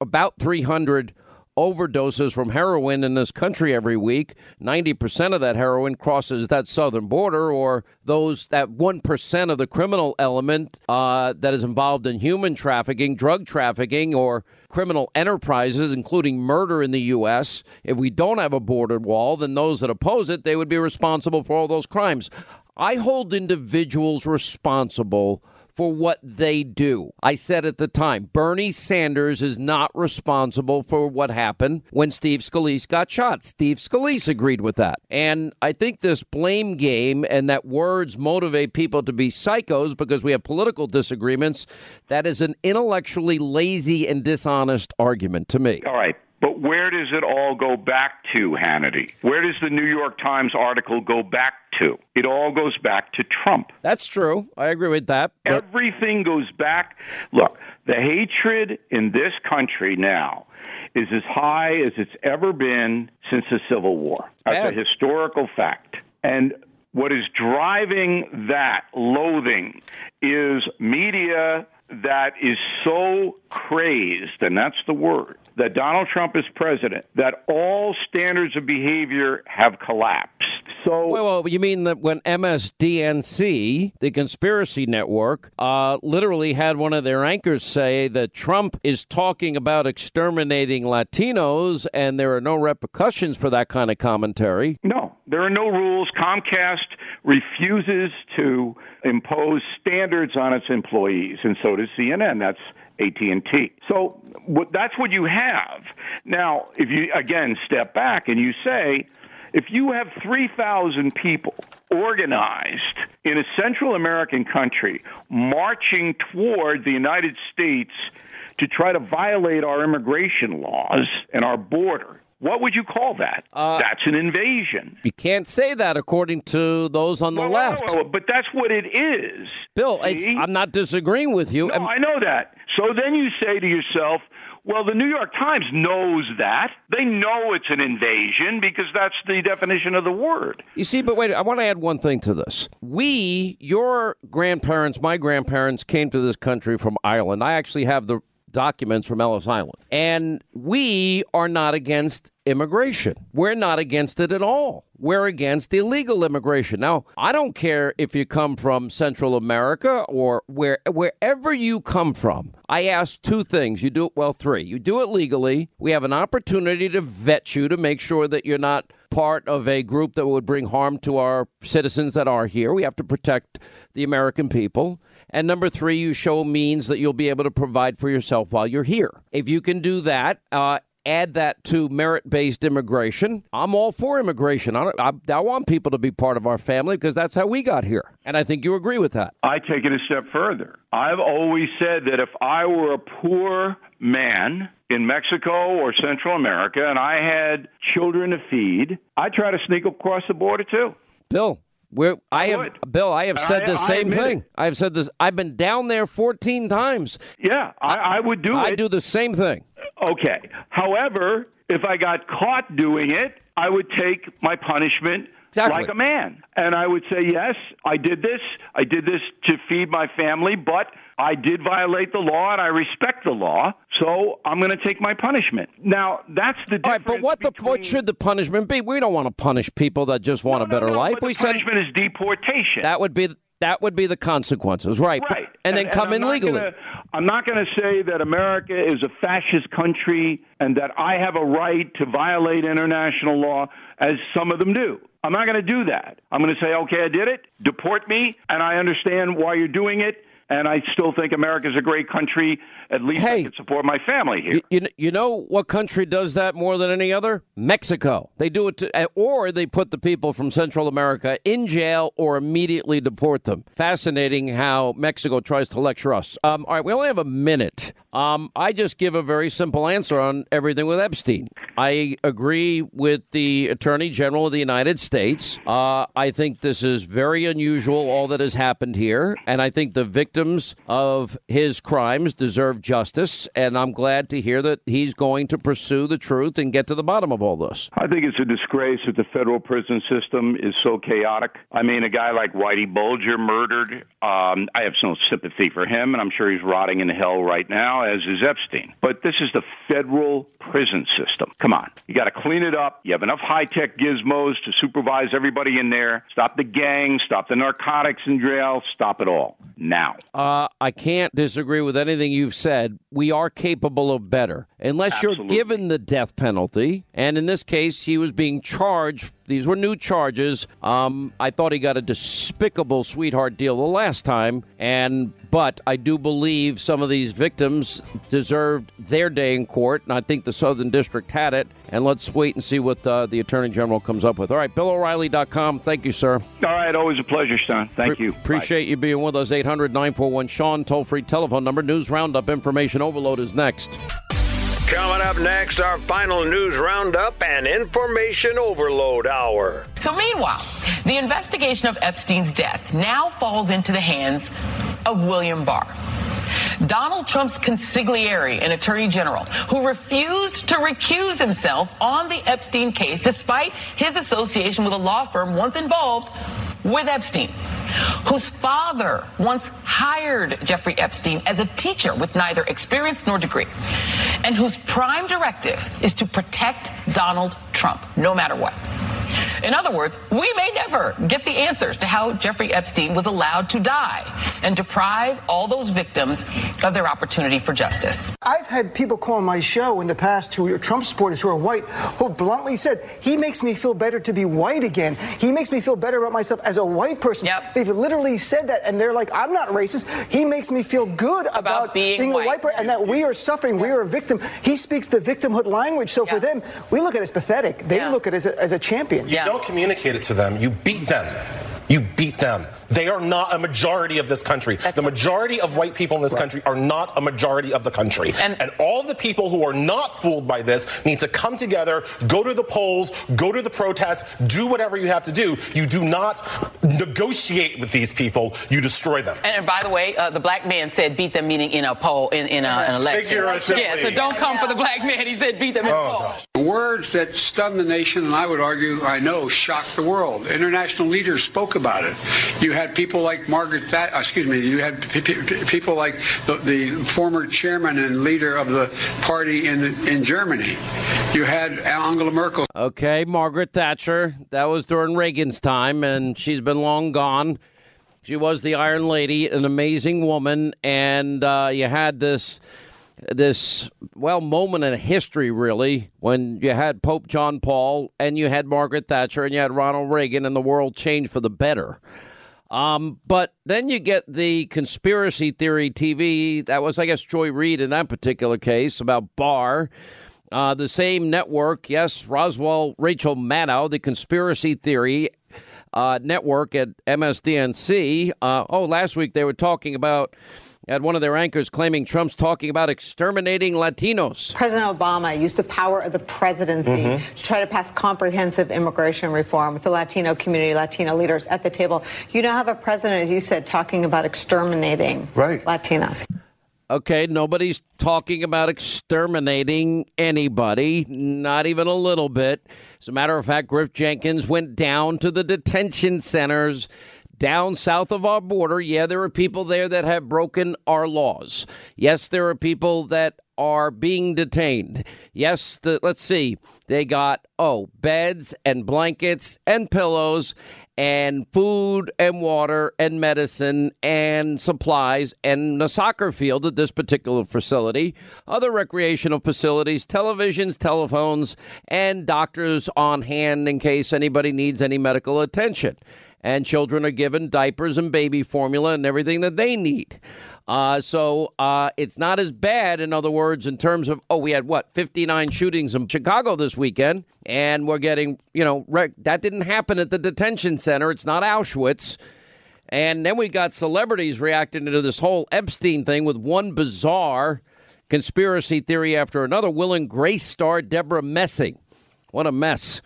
about 300 overdoses from heroin in this country every week. 90% of that heroin crosses that southern border, or that 1% of the criminal element that is involved in human trafficking, drug trafficking, or criminal enterprises, including murder in the U.S. If we don't have a border wall, then those that oppose it, they would be responsible for all those crimes. I hold individuals responsible for what they do. I said at the time, Bernie Sanders is not responsible for what happened when Steve Scalise got shot. Steve Scalise agreed with that. And I think this blame game and that words motivate people to be psychos because we have political disagreements, that is an intellectually lazy and dishonest argument to me. All right. But where does it all go back to, Hannity? Where does the New York Times article go back to? It all goes back to Trump. That's true. I agree with that. Everything goes back. Look, the hatred in this country now is as high as it's ever been since the Civil War. That's a historical fact. And what is driving that loathing is media that is so crazed, and that's the word, that Donald Trump is president, that all standards of behavior have collapsed. So, well, you mean that when MSDNC, the conspiracy network, literally had one of their anchors say that Trump is talking about exterminating Latinos and there are no repercussions for that kind of commentary? No, there are no rules. Comcast refuses to impose standards on its employees, and so does CNN. That's AT&T. So that's what you have. Now, if you, again, step back and you say, if you have 3,000 people organized in a Central American country marching toward the United States to try to violate our immigration laws and our border, what would you call that? That's an invasion. You can't say that according to those on the left. No, but that's what it is. Bill, I'm not disagreeing with you. No, I know that. So then you say to yourself, Well, the New York Times knows that. They know it's an invasion because that's the definition of the word. You see, but wait, I want to add one thing to this. Your grandparents, my grandparents came to this country from Ireland. I actually have the documents from Ellis Island. And we are not against immigration. We're not against it at all. We're against illegal immigration. Now, I don't care if you come from Central America or wherever you come from. I ask two things. You do it, well, three. You do it legally. We have an opportunity to vet you to make sure that you're not part of a group that would bring harm to our citizens that are here. We have to protect the American people. And number three, you show means that you'll be able to provide for yourself while you're here. If you can do that, add that to merit-based immigration. I'm all for immigration. I want people to be part of our family because that's how we got here. And I think you agree with that. I take it a step further. I've always said that if I were a poor man in Mexico or Central America and I had children to feed, I'd try to sneak across the border too. Bill. I have said the same thing. I've said this. I've been down there 14 times. Yeah, I would do it. I do the same thing. Okay. However, if I got caught doing it, I would take my punishment like a man. And I would say, yes, I did this. I did this to feed my family, but I did violate the law and I respect the law. So I'm going to take my punishment. Now, that's the difference. All right, but what should the punishment be? We don't want to punish people that just want a better life. But punishment is deportation. That would be the consequences, right? Right. And then come in legally. I'm not going to say that America is a fascist country and that I have a right to violate international law, as some of them do. I'm not going to do that. I'm going to say, okay, I did it. Deport me, and I understand why you're doing it. And I still think America's a great country. At least I can support my family here. You know what country does that more than any other? Mexico. They do it, or they put the people from Central America in jail or immediately deport them. Fascinating how Mexico tries to lecture us. All right, we only have a minute. I just give a very simple answer on everything with Epstein. I agree with the Attorney General of the United States. I think this is very unusual, all that has happened here. And I think the victims of his crimes deserve justice. And I'm glad to hear that he's going to pursue the truth and get to the bottom of all this. I think it's a disgrace that the federal prison system is so chaotic. I mean, a guy like Whitey Bulger murdered. I have no sympathy for him, and I'm sure he's rotting in hell right now, as is Epstein. But this is the federal prison system. Come on. You got to clean it up. You have enough high-tech gizmos to supervise everybody in there. Stop the gangs. Stop the narcotics in jail. Stop it all now. I can't disagree with anything you've said. We are capable of better. Unless you're given the death penalty. And in this case, he was being charged. These were new charges. I thought he got a despicable sweetheart deal the last time. But I do believe some of these victims deserved their day in court. And I think the Southern District had it. And let's wait and see what the Attorney General comes up with. All right, BillO'Reilly.com. Thank you, sir. All right. Always a pleasure, Sean. Thank you. Appreciate you being with us. 800-941-SEAN, toll-free telephone number. News Roundup. Information overload is next. Coming up next, our final news roundup and information overload hour. So meanwhile, the investigation of Epstein's death now falls into the hands of William Barr, Donald Trump's consigliere and attorney general, who refused to recuse himself on the Epstein case despite his association with a law firm once involved with Epstein, whose father once hired Jeffrey Epstein as a teacher with neither experience nor degree, and whose prime directive is to protect Donald Trump no matter what. In other words, we may never get the answers to how Jeffrey Epstein was allowed to die and deprive all those victims of their opportunity for justice. I've had people call my show in the past who are Trump supporters who are white, who bluntly said, he makes me feel better to be white again. He makes me feel better about myself as a white person. Yep. They've literally said that, and they're like, I'm not racist. He makes me feel good about being a white person, and that we are suffering. Yeah. We are a victim. He speaks the victimhood language. So for them, we look at it as pathetic. They look at it as a champion. You don't communicate it to them. You beat them. You beat them. They are not a majority of this country. The majority of white people in this country are not a majority of the country. And all the people who are not fooled by this need to come together, go to the polls, go to the protests, do whatever you have to do. You do not negotiate with these people. You destroy them. And by the way, the black man said beat them, meaning in a poll, in an election. Figuratively. Yeah, so don't come for the black man. He said beat them in a poll. Gosh. The words that stunned the nation, and I would argue, I know, shocked the world. International leaders spoke about it. You had people like Margaret Thatcher, you had people like the former chairman and leader of the party in Germany. You had Angela Merkel. Okay, Margaret Thatcher. That was during Reagan's time, and she's been long gone. She was the Iron Lady, an amazing woman, and you had this moment in history, really, when you had Pope John Paul and you had Margaret Thatcher and you had Ronald Reagan, and the world changed for the better. But then you get the conspiracy theory TV. That was, I guess, Joy Reid in that particular case about Barr. The same network. Yes, Roswell, Rachel Maddow, the conspiracy theory network at MSDNC. Last week they were talking about, had one of their anchors claiming Trump's talking about exterminating Latinos. President Obama used the power of the presidency to try to pass comprehensive immigration reform with the Latino community, Latino leaders at the table. You now have a president, as you said, talking about exterminating Latinos. Okay, nobody's talking about exterminating anybody, not even a little bit. As a matter of fact, Griff Jenkins went down to the detention centers down south of our border. Yeah, there are people there that have broken our laws. Yes, there are people that are being detained. Yes, let's see. They got, beds and blankets and pillows and food and water and medicine and supplies and a soccer field at this particular facility, other recreational facilities, televisions, telephones, and doctors on hand in case anybody needs any medical attention. And children are given diapers and baby formula and everything that they need. So it's not as bad, in other words, in terms of, we had, 59 shootings in Chicago this weekend. And we're getting, that didn't happen at the detention center. It's not Auschwitz. And then we got celebrities reacting to this whole Epstein thing with one bizarre conspiracy theory after another. Will and Grace star Deborah Messing. What a mess.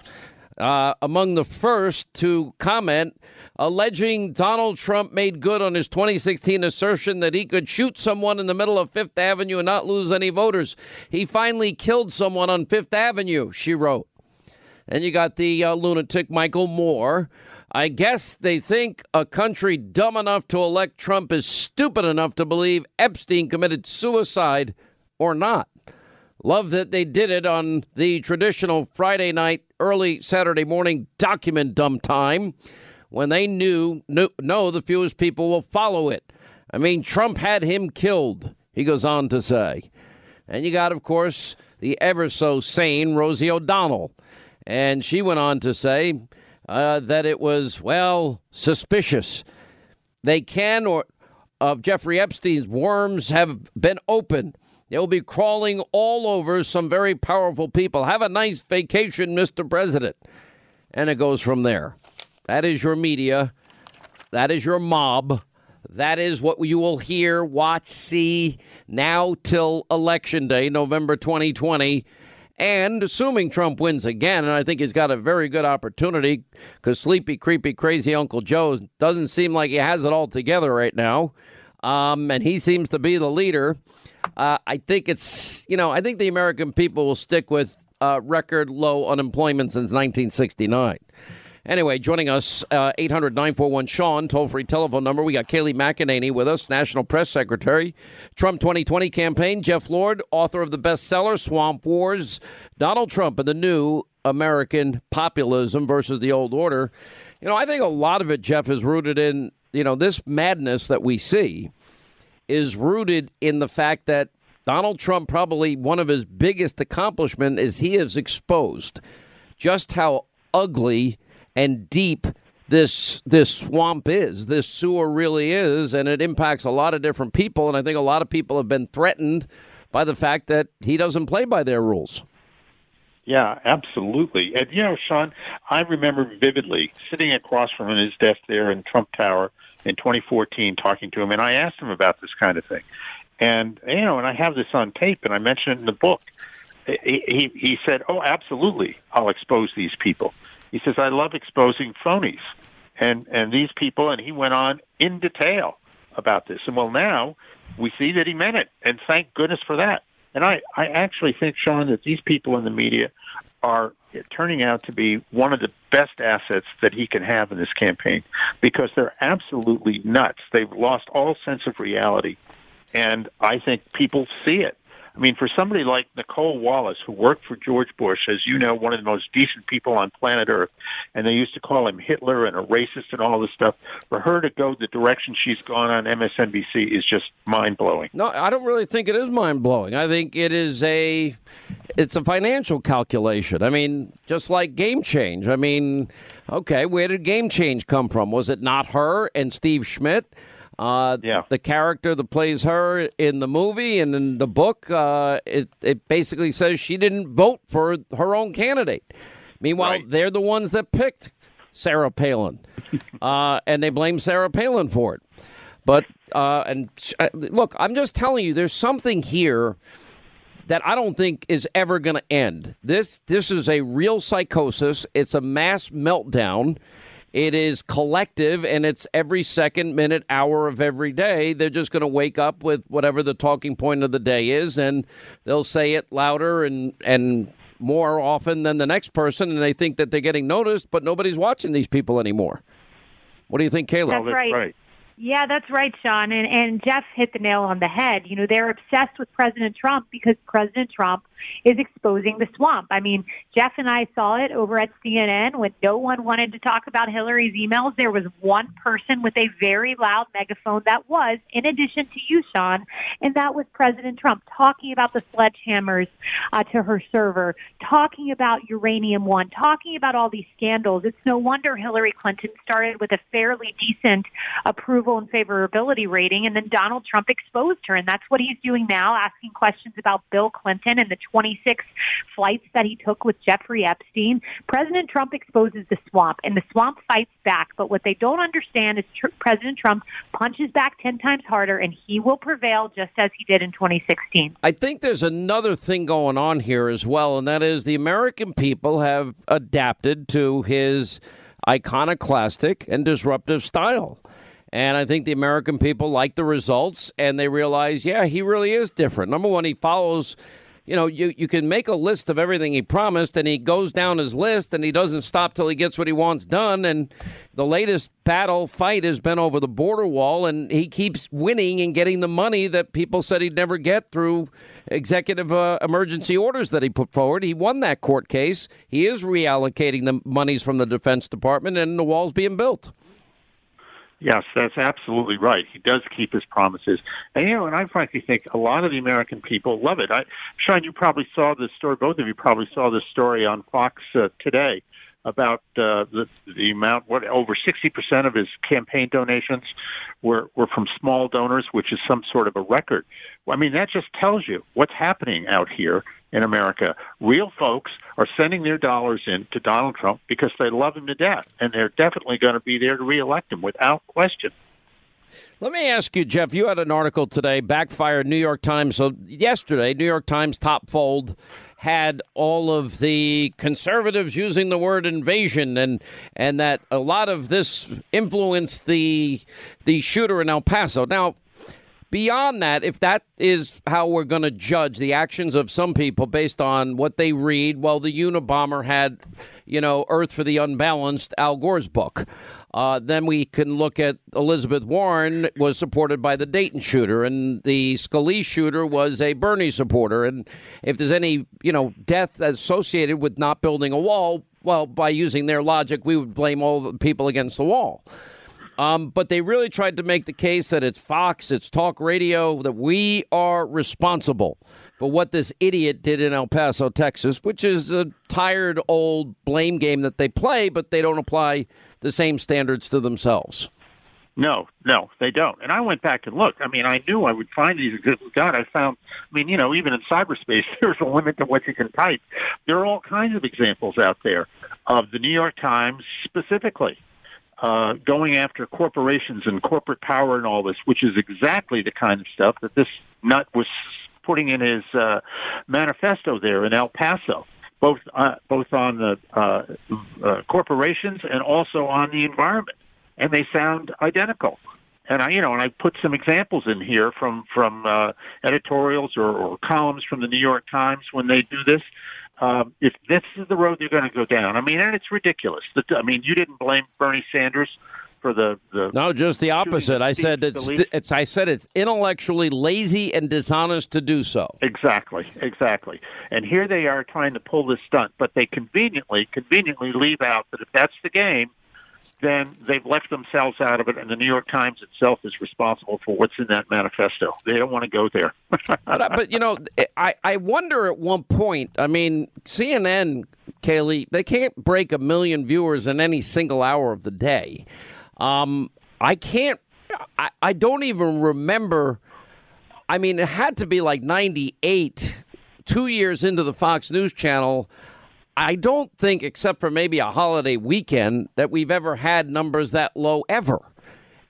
Among the first to comment, alleging Donald Trump made good on his 2016 assertion that he could shoot someone in the middle of Fifth Avenue and not lose any voters. He finally killed someone on Fifth Avenue, she wrote. And you got the lunatic Michael Moore. I guess they think a country dumb enough to elect Trump is stupid enough to believe Epstein committed suicide or not. Love that they did it on the traditional Friday night, early Saturday morning document dump time when they know the fewest people will follow it. I mean, Trump had him killed, he goes on to say. And you got, of course, the ever so sane Rosie O'Donnell. And she went on to say that it was, suspicious. They can, or of Jeffrey Epstein's worms have been opened. They'll be crawling all over some very powerful people. Have a nice vacation, Mr. President. And it goes from there. That is your media. That is your mob. That is what you will hear, watch, see now till Election Day, November 2020. And assuming Trump wins again, and I think he's got a very good opportunity because sleepy, creepy, crazy Uncle Joe doesn't seem like he has it all together right now. And he seems to be the leader. I think it's, I think the American people will stick with record low unemployment since 1969. Anyway, joining us, 800-941-SEAN, toll-free telephone number. We got Kayleigh McEnany with us, National Press Secretary, Trump 2020 campaign, Jeff Lord, author of the bestseller Swamp Wars, Donald Trump and the New American Populism versus the Old Order. I think a lot of it, Jeff, is rooted in, this madness that we see is rooted in the fact that Donald Trump, probably one of his biggest accomplishments is he has exposed just how ugly and deep this swamp is, this sewer really is, and it impacts a lot of different people. And I think a lot of people have been threatened by the fact that he doesn't play by their rules. Yeah, absolutely. And, you know, Sean, I remember vividly sitting across from his desk there in Trump Tower in 2014 talking to him, and I asked him about this kind of thing. And, you know, and I have this on tape, and I mentioned it in the book. He said, oh, absolutely, I'll expose these people. He says, I love exposing phonies and these people, and he went on in detail about this. And, well, now we see that he meant it, and thank goodness for that. And I actually think, Sean, that these people in the media are turning out to be one of the best assets that he can have in this campaign because they're absolutely nuts. They've lost all sense of reality, and I think people see it. I mean, for somebody like Nicole Wallace, who worked for George Bush, as you know, one of the most decent people on planet Earth, and they used to call him Hitler and a racist and all this stuff, for her to go the direction she's gone on MSNBC is just mind-blowing. No, I don't really think it is mind-blowing. I think it is it's a financial calculation. I mean, just like Game Change. I mean, okay, where did Game Change come from? Was it not her and Steve Schmidt? The character that plays her in the movie and in the book, it basically says she didn't vote for her own candidate. Meanwhile, They're the ones that picked Sarah Palin, and they blame Sarah Palin for it. But look, I'm just telling you, there's something here that I don't think is ever going to end. This is a real psychosis. It's a mass meltdown. It is collective, and it's every second, minute, hour of every day. They're just going to wake up with whatever the talking point of the day is, and they'll say it louder and more often than the next person, and they think that they're getting noticed, but nobody's watching these people anymore. What do you think, Kayla? That's right. Yeah, that's right, Sean. And Jeff hit the nail on the head. You know, they're obsessed with President Trump because President Trump is exposing the swamp. I mean, Jeff and I saw it over at CNN when no one wanted to talk about Hillary's emails. There was one person with a very loud megaphone that was, in addition to you, Sean, and that was President Trump talking about the sledgehammers to her server, talking about Uranium One, talking about all these scandals. It's no wonder Hillary Clinton started with a fairly decent approval and favorability rating, and then Donald Trump exposed her, and that's what he's doing now, asking questions about Bill Clinton and the 26 flights that he took with Jeffrey Epstein. President Trump exposes the swamp, and the swamp fights back. But what they don't understand is President Trump punches back 10 times harder, and he will prevail just as he did in 2016. I think there's another thing going on here as well, and that is the American people have adapted to his iconoclastic and disruptive style. And I think the American people like the results, and they realize, yeah, he really is different. Number one, he follows... You know, you can make a list of everything he promised, and he goes down his list, and he doesn't stop till he gets what he wants done. And the latest fight has been over the border wall, and he keeps winning and getting the money that people said he'd never get through executive emergency orders that he put forward. He won that court case. He is reallocating the monies from the Defense Department, and the wall's being built. Yes, that's absolutely right. He does keep his promises. And, you know, and I frankly think a lot of the American people love it. Sean, you probably saw this story, both of you probably saw this story on Fox today about the amount, over 60% of his campaign donations were from small donors, which is some sort of a record. I mean, that just tells you what's happening out here in America. Real folks are sending their dollars in to Donald Trump because they love him to death, and they're definitely going to be there to reelect him without question. Let me ask you, Jeff, you had an article today, Backfire, New York Times. So yesterday, New York Times top fold had all of the conservatives using the word invasion and that a lot of this influenced the shooter in El Paso. Now, beyond that, if that is how we're going to judge the actions of some people based on what they read, well, the Unabomber had, you know, Earth for the Unbalanced, Al Gore's book. Then we can look at Elizabeth Warren was supported by the Dayton shooter, and the Scalise shooter was a Bernie supporter. And if there's any, you know, death associated with not building a wall, well, by using their logic, we would blame all the people against the wall. But they really tried to make the case that it's Fox, it's talk radio, that we are responsible for what this idiot did in El Paso, Texas, which is a tired old blame game that they play, but they don't apply the same standards to themselves. No, they don't. And I went back and looked. I mean, I knew I would find these. God, I found, I mean, you know, even in cyberspace, there's a limit to what you can type. There are all kinds of examples out there of the New York Times specifically going after corporations and corporate power and all this, which is exactly the kind of stuff that this nut was putting in his manifesto there in El Paso, both on the corporations and also on the environment. And they sound identical. And I put some examples in here from editorials or columns from the New York Times when they do this. If this is the road they're going to go down, and it's ridiculous. You didn't blame Bernie Sanders for the no, just the opposite. I said it's intellectually lazy and dishonest to do so. Exactly. And here they are trying to pull this stunt, but they conveniently leave out that if that's the game, then they've left themselves out of it, and the New York Times itself is responsible for what's in that manifesto. They don't want to go there. but I wonder at one point, CNN, Kaylee, they can't break 1 million viewers in any single hour of the day. I don't even remember. It had to be like 98, 2 years into the Fox News Channel. I don't think, except for maybe a holiday weekend, that we've ever had numbers that low ever.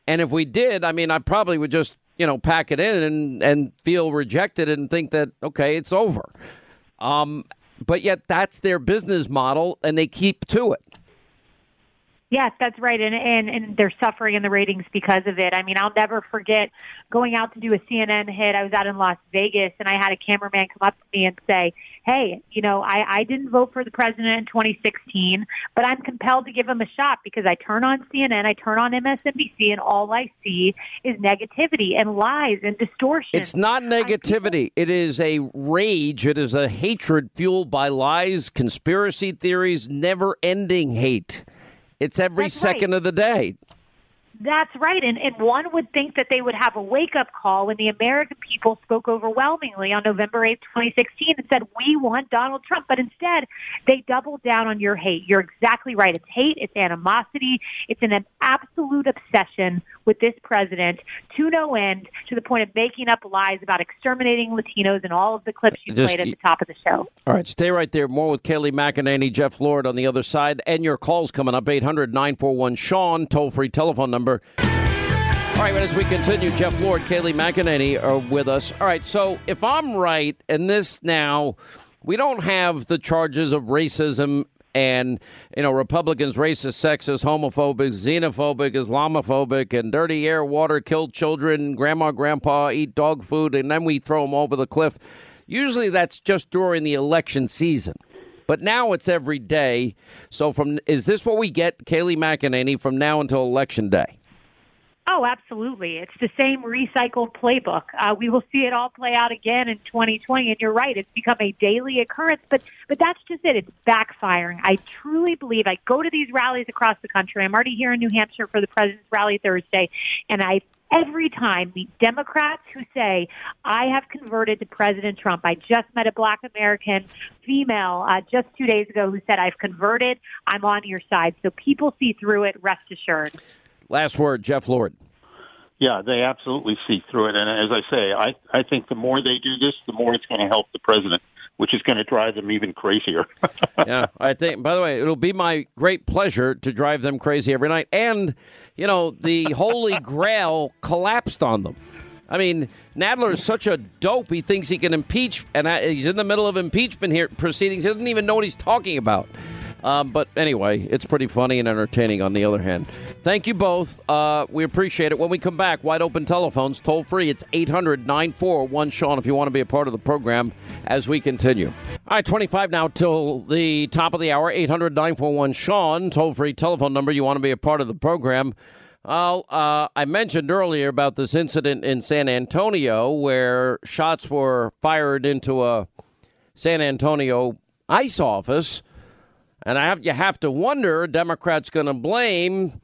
And if we did, I probably would just, pack it in and feel rejected and think that, okay, it's over. But yet that's their business model, and they keep to it. Yes, that's right. And they're suffering in the ratings because of it. I'll never forget going out to do a CNN hit. I was out in Las Vegas, and I had a cameraman come up to me and say, hey, I didn't vote for the president in 2016, but I'm compelled to give him a shot because I turn on CNN, I turn on MSNBC, and all I see is negativity and lies and distortion. It's not negativity. It is a rage. It is a hatred fueled by lies, conspiracy theories, never-ending hate. It's every second of the day. That's right. And one would think that they would have a wake-up call when the American people spoke overwhelmingly on November 8th, 2016 and said, we want Donald Trump. But instead, they doubled down on your hate. You're exactly right. It's hate. It's animosity. It's an absolute obsession with this president to no end, to the point of making up lies about exterminating Latinos and all of the clips you played at the top of the show. All right. Stay right there. More with Kaylee McEnany, Jeff Lord on the other side. And your calls coming up, 800-941-SEAN, toll-free telephone number. All right, as we continue, Jeff Lord, Kaylee McEnany are with us. All right, so if I'm right, and this now, we don't have the charges of racism and, Republicans, racist, sexist, homophobic, xenophobic, Islamophobic, and dirty air, water, killed children, grandma, grandpa, eat dog food, and then we throw them over the cliff. Usually that's just during the election season. But now it's every day. So is this what we get, Kaylee McEnany, from now until Election Day? Oh, absolutely. It's the same recycled playbook. We will see it all play out again in 2020. And you're right. It's become a daily occurrence. But that's just it. It's backfiring. I truly believe. I go to these rallies across the country. I'm already here in New Hampshire for the President's Rally Thursday. And every time the Democrats who say, I have converted to President Trump. I just met a black American female just 2 days ago who said, I've converted. I'm on your side. So people see through it. Rest assured. Last word, Jeff Lord. Yeah, they absolutely see through it. And as I say, I think the more they do this, the more it's going to help the president, which is going to drive them even crazier. Yeah, I think, by the way, it'll be my great pleasure to drive them crazy every night. And, the Holy Grail collapsed on them. Nadler is such a dope. He thinks he can impeach, and he's in the middle of impeachment here proceedings. He doesn't even know what he's talking about. But anyway, it's pretty funny and entertaining on the other hand. Thank you both. We appreciate it. When we come back, wide open telephones, toll free. It's 800-941-SEAN if you want to be a part of the program as we continue. All right, 25 now till the top of the hour, 800-941-SEAN, toll free telephone number. You want to be a part of the program. I mentioned earlier about this incident in San Antonio where shots were fired into a San Antonio ICE office. And you have to wonder, Democrats going to blame,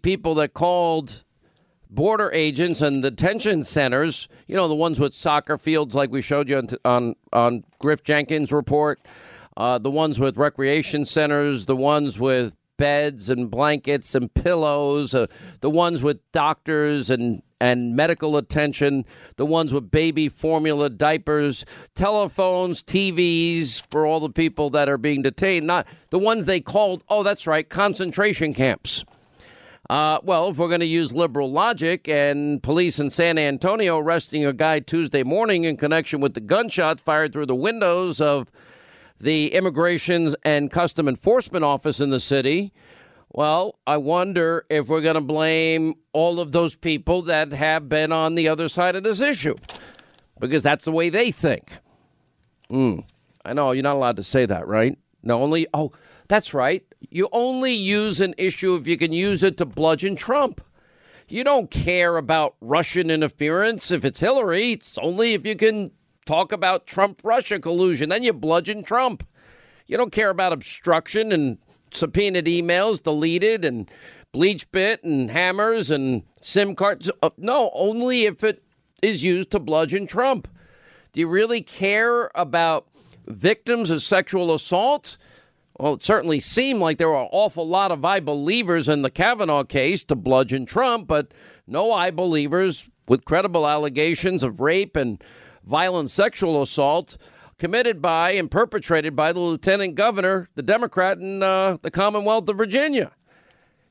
people that called border agents and detention centers, the ones with soccer fields like we showed you on Griff Jenkins' report, the ones with recreation centers, the ones with beds and blankets and pillows, the ones with doctors and medical attention, the ones with baby formula, diapers, telephones, TVs for all the people that are being detained, not the ones they called, oh, that's right, concentration camps. Well, if we're going to use liberal logic, and police in San Antonio arresting a guy Tuesday morning in connection with the gunshots fired through the windows of the Immigration and Customs Enforcement Office in the city. Well, I wonder if we're going to blame all of those people that have been on the other side of this issue, because that's the way they think. I know you're not allowed to say that, right? No, only. Oh, that's right. You only use an issue if you can use it to bludgeon Trump. You don't care about Russian interference if it's Hillary. It's only if you can talk about Trump-Russia collusion. Then you bludgeon Trump. You don't care about obstruction and subpoenaed emails deleted and bleach bit and hammers and SIM cards. No, only if it is used to bludgeon Trump. Do you really care about victims of sexual assault? Well, it certainly seemed like there were an awful lot of I believers in the Kavanaugh case to bludgeon Trump, but no I believers with credible allegations of rape and violent sexual assault committed by and perpetrated by the lieutenant governor, the Democrat in the Commonwealth of Virginia.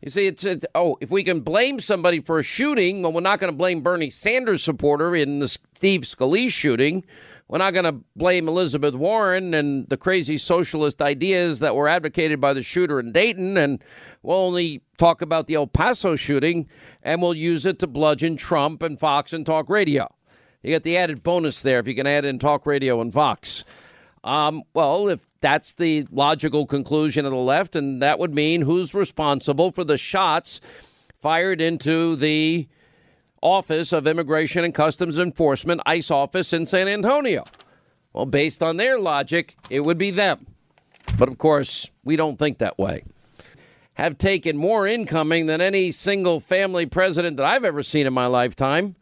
You see, it's if we can blame somebody for a shooting, well, we're not going to blame Bernie Sanders supporter in the Steve Scalise shooting. We're not going to blame Elizabeth Warren and the crazy socialist ideas that were advocated by the shooter in Dayton. And we'll only talk about the El Paso shooting, and we'll use it to bludgeon Trump and Fox and talk radio. You get the added bonus there if you can add in talk radio and Fox. Well, if that's the logical conclusion of the left, and that would mean who's responsible for the shots fired into the Office of Immigration and Customs Enforcement, ICE office in San Antonio. Well, based on their logic, it would be them. But of course, we don't think that way. Have taken more incoming than any single family president that I've ever seen in my lifetime.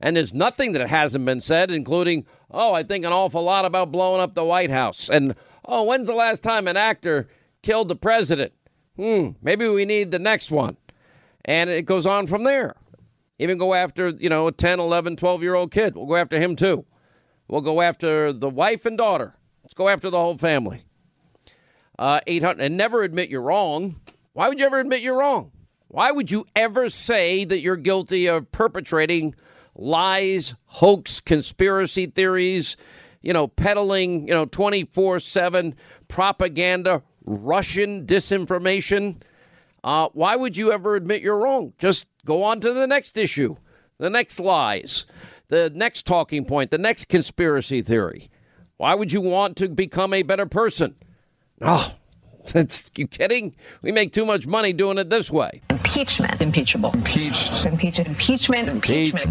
And there's nothing that hasn't been said, including, oh, I think an awful lot about blowing up the White House. And, oh, when's the last time an actor killed the president? Maybe we need the next one. And it goes on from there. Even go after, a 10, 11, 12-year-old kid. We'll go after him, too. We'll go after the wife and daughter. Let's go after the whole family. 800, and never admit you're wrong. Why would you ever admit you're wrong? Why would you ever say that you're guilty of perpetrating lies, hoax, conspiracy theories, peddling, 24/7 propaganda, Russian disinformation? Why would you ever admit you're wrong? Just go on to the next issue, the next lies, the next talking point, the next conspiracy theory. Why would you want to become a better person? Oh, you kidding? We make too much money doing it this way. Impeachment. Impeachable. Impeached. Impeachment. Impeachment. Impeachment.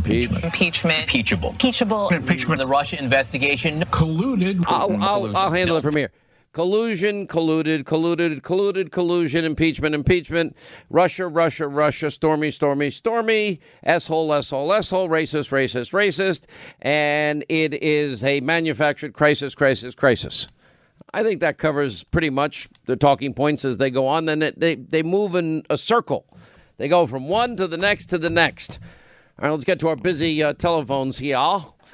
Impeachable. Impeachable. Impeachment. The Russia investigation. Colluded. I'll handle it from here. Collusion, colluded, collusion, impeachment, Russia, stormy, asshole, racist. And it is a manufactured crisis. I think that covers pretty much the talking points as they go on. Then they move in a circle. They go from one to the next to the next. All right, let's get to our busy telephones here.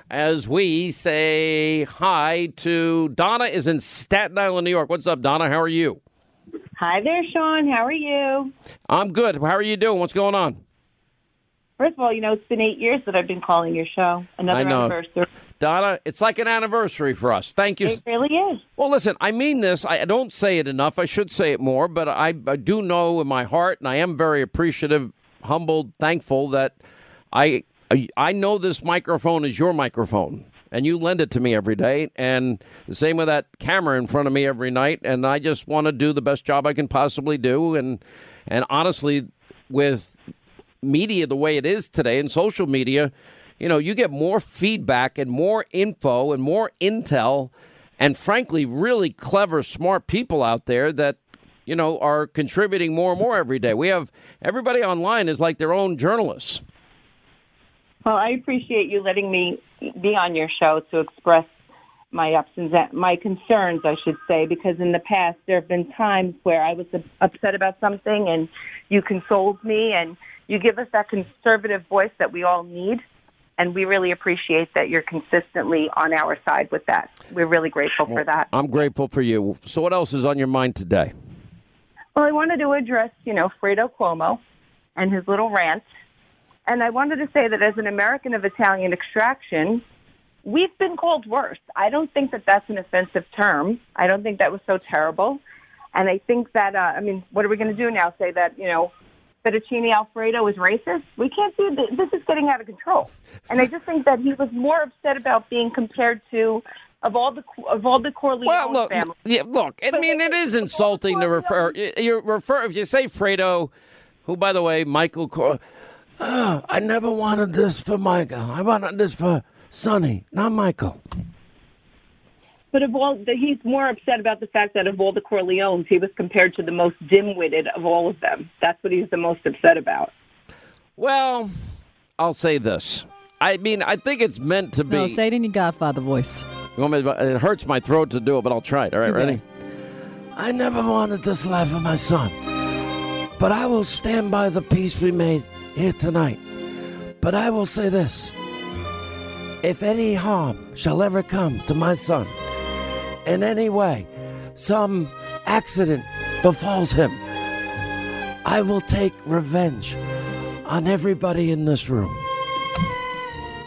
As we say hi to Donna is in Staten Island, New York. What's up, Donna? How are you? Hi there, Sean. How are you? I'm good. How are you doing? What's going on? First of all, it's been 8 years that I've been calling your show. Another anniversary. Donna, it's like an anniversary for us. Thank you. It really is. Well, listen, I mean this. I don't say it enough. I should say it more, but I do know in my heart, and I am very appreciative, humbled, thankful that I know this microphone is your microphone, and you lend it to me every day, and the same with that camera in front of me every night, and I just want to do the best job I can possibly do, and honestly, with media the way it is today and social media, you get more feedback and more info and more intel, and frankly, really clever, smart people out there that are contributing more and more every day. We have everybody online is like their own journalists. Well, I appreciate you letting me be on your show to express my concerns, I should say, because in the past there have been times where I was upset about something and you consoled me and you give us that conservative voice that we all need. And we really appreciate that you're consistently on our side with that. We're really grateful for that. I'm grateful for you. So what else is on your mind today? Well, I wanted to address, Fredo Cuomo and his little rant. And I wanted to say that as an American of Italian extraction, we've been called worse. I don't think that that's an offensive term. I don't think that was so terrible. And I think that, what are we going to do now? Say that, fettuccine Alfredo is racist? We can't do this. This is getting out of control. And I just think that he was more upset about being compared to, of all the Corleone family. It is insulting to refer. If you say Fredo, who, by the way, Michael Corleone, I never wanted this for Michael. I wanted this for Sonny, not Michael. But he's more upset about the fact that of all the Corleones, he was compared to the most dim-witted of all of them. That's what he's the most upset about. Well, I'll say this. I mean, I think it's meant to be. No, say it in your Godfather voice. You want me to, it hurts my throat to do it, but I'll try it. All right, ready? I never wanted this life for my son, but I will stand by the peace we made here tonight. But I will say this. If any harm shall ever come to my son, in any way, some accident befalls him, I will take revenge on everybody in this room.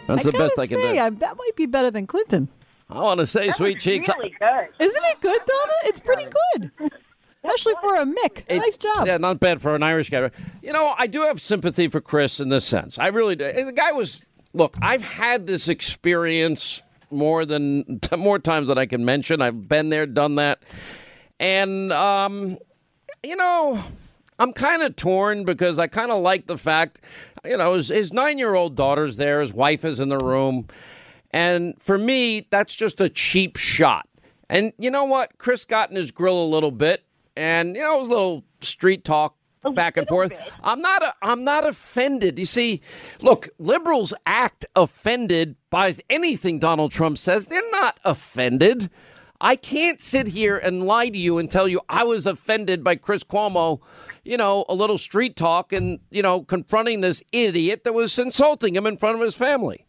That's the best I can do. That might be better than Clinton. I want to say, sweet cheeks. Really good. Isn't it good, Donna? It's pretty good. Especially for a Mick. Nice job. Yeah, not bad for an Irish guy. I do have sympathy for Chris in this sense. I really do. And the guy was, look, I've had this experience more times than I can mention. I've been there, done that. And, I'm kind of torn because I kind of like the fact, his 9-year-old daughter's there. His wife is in the room. And for me, that's just a cheap shot. And you know what? Chris got in his grill a little bit. And, it was a little street talk back and forth. I'm not offended. You see, look, liberals act offended by anything Donald Trump says. They're not offended. I can't sit here and lie to you and tell you I was offended by Chris Cuomo, a little street talk and, confronting this idiot that was insulting him in front of his family.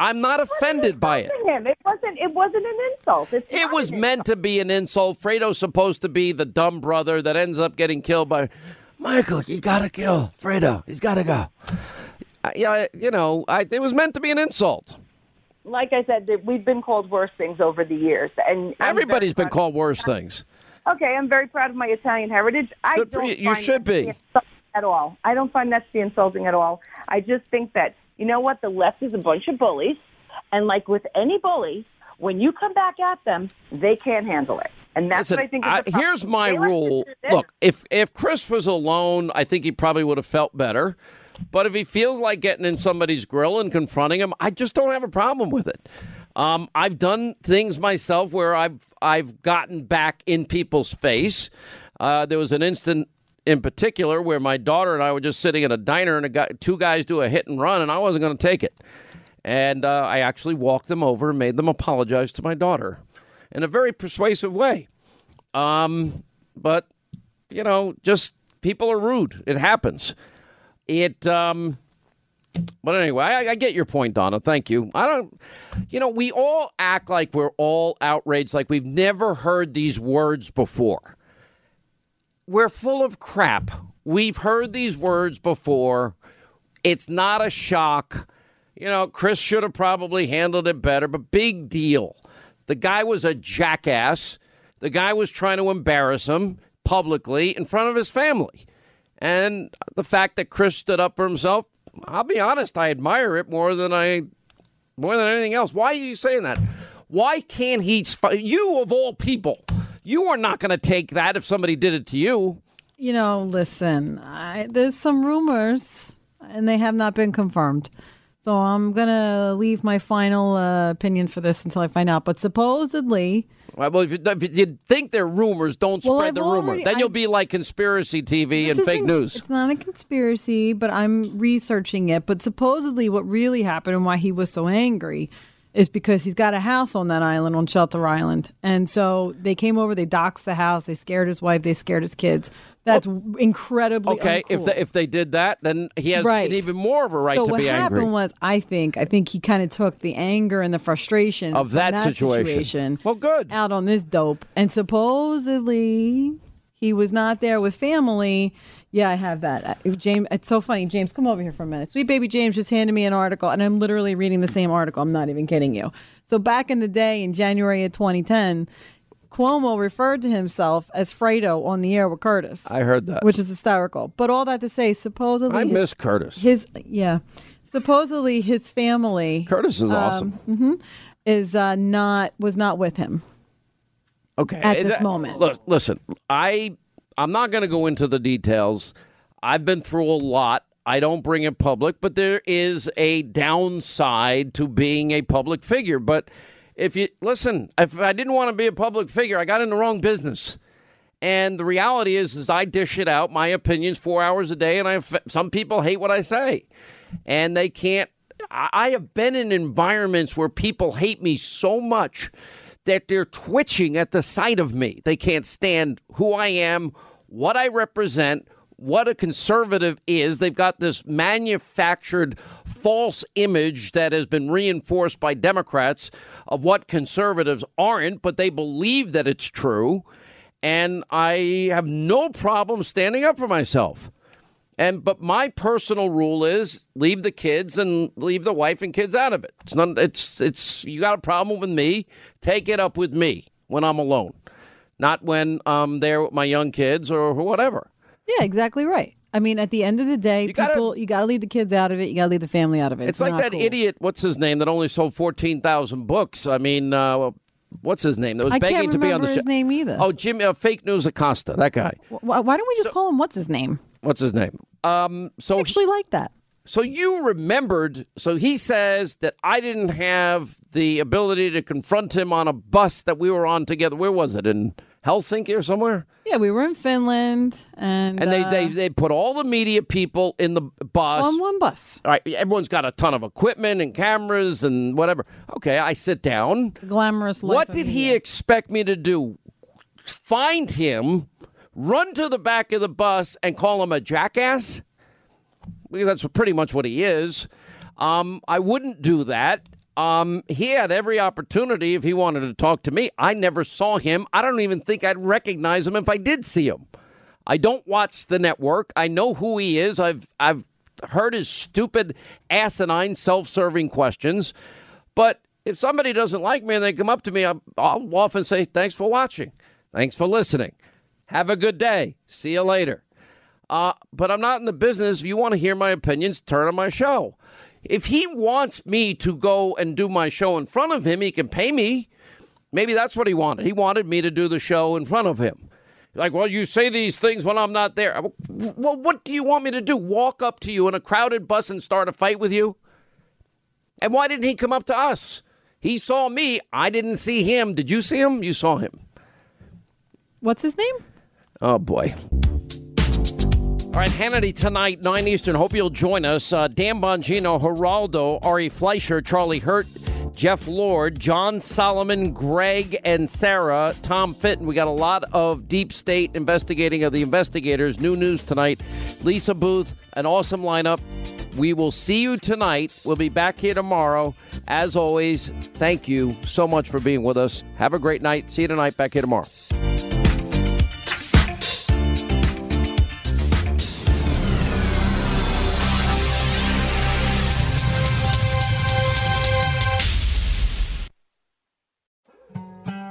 I'm not offended by it. It wasn't an insult. It was meant to be an insult. Fredo's supposed to be the dumb brother that ends up getting killed by Michael. You got to kill Fredo. He's got to go. It was meant to be an insult. Like I said, we've been called worse things over the years. And everybody's been called worse things. Okay, I'm very proud of my Italian heritage. You should be. At all. I don't find that to be insulting at all. I just think that, the left is a bunch of bullies. And like with any bully, when you come back at them, they can't handle it. And that's what I think. Here's my rule. Look, if Chris was alone, I think he probably would have felt better. But if he feels like getting in somebody's grill and confronting him, I just don't have a problem with it. I've done things myself where I've gotten back in people's face. There was an instant in particular where my daughter and I were just sitting at a diner and two guys do a hit and run, and I wasn't going to take it. And I actually walked them over and made them apologize to my daughter in a very persuasive way. But, just people are rude. It happens. But anyway, I get your point, Donna. Thank you. We all act like we're all outraged, like we've never heard these words before. We're full of crap. We've heard these words before. It's not a shock. Chris should have probably handled it better, but big deal. The guy was a jackass. The guy was trying to embarrass him publicly in front of his family. And the fact that Chris stood up for himself, I'll be honest, I admire it more than anything else. Why are you saying that? Why can't he? You of all people, you are not going to take that if somebody did it to you. Listen, there's some rumors and they have not been confirmed. So I'm going to leave my final opinion for this until I find out. But supposedly... Well, if you think they're rumors, don't spread the rumor. Then you'll be like conspiracy TV and fake news. It's not a conspiracy, but I'm researching it. But supposedly what really happened and why he was so angry is because he's got a house on that island, on Shelter Island. And so they came over, they doxed the house, they scared his wife, they scared his kids. That's incredibly okay, uncool. If they did that, then he has an even more of a right to be angry. So what happened was, I think he kind of took the anger and the frustration of that situation well, good. Out on this dope. And supposedly he was not there with family. Yeah, I have that. James, it's so funny. James, come over here for a minute. Sweet baby James just handed me an article, and I'm literally reading the same article. I'm not even kidding you. So back in the day, in January of 2010, Cuomo referred to himself as Fredo on the air with Curtis. I heard that. Which is hysterical. But all that to say, supposedly... I miss Curtis. Supposedly his family... Curtis is awesome. Mm-hmm, was not with him. Okay. At this moment. Look, listen, I'm not going to go into the details. I've been through a lot. I don't bring it public, but there is a downside to being a public figure. But if I didn't want to be a public figure, I got in the wrong business. And the reality is I dish it out, my opinions, 4 hours a day, and some people hate what I say. And they can't. I have been in environments where people hate me so much that they're twitching at the sight of me. They can't stand who I am, what I represent, what a conservative is. They've got this manufactured false image that has been reinforced by Democrats of what conservatives aren't, but they believe that it's true. And I have no problem standing up for myself. But my personal rule is leave the kids and leave the wife and kids out of it. It's you got a problem with me, take it up with me when I'm alone, not when I'm there with my young kids or whatever. Yeah, exactly right. I mean, at the end of the day, you got to leave the kids out of it. You got to leave the family out of it. It's like that idiot, what's his name, that only sold 14,000 books. I mean, what's his name? That was begging to be on the show. I can't remember his name either. Oh, Jimmy, Fake News Acosta, that guy. Why don't we just call him what's his name? What's his name? I actually like that. So you remembered. So he says that I didn't have the ability to confront him on a bus that we were on together. Where was it? In Helsinki or somewhere? Yeah, we were in Finland. And they put all the media people in the bus. On one bus. All right. Everyone's got a ton of equipment and cameras and whatever. Okay, I sit down. The glamorous life. What did he expect me to do? Find him, run to the back of the bus, and call him a jackass? Because that's pretty much what he is. I wouldn't do that. He had every opportunity if he wanted to talk to me. I never saw him. I don't even think I'd recognize him if I did see him. I don't watch the network. I know who he is. I've heard his stupid, asinine, self-serving questions. But if somebody doesn't like me and they come up to me, I'll often say, thanks for watching. Thanks for listening. Have a good day. See you later. But I'm not in the business. If you want to hear my opinions, turn on my show. If he wants me to go and do my show in front of him, he can pay me. Maybe that's what he wanted. He wanted me to do the show in front of him. Like, well, you say these things when I'm not there. Well, what do you want me to do? Walk up to you in a crowded bus and start a fight with you? And why didn't he come up to us? He saw me. I didn't see him. Did you see him? You saw him. What's his name? Oh, boy. All right, Hannity tonight, 9 Eastern. Hope you'll join us. Dan Bongino, Geraldo, Ari Fleischer, Charlie Hurt, Jeff Lord, John Solomon, Greg and Sarah, Tom Fitton. We got a lot of deep state investigating of the investigators. New news tonight. Lisa Booth, an awesome lineup. We will see you tonight. We'll be back here tomorrow. As always, thank you so much for being with us. Have a great night. See you tonight. Back here tomorrow.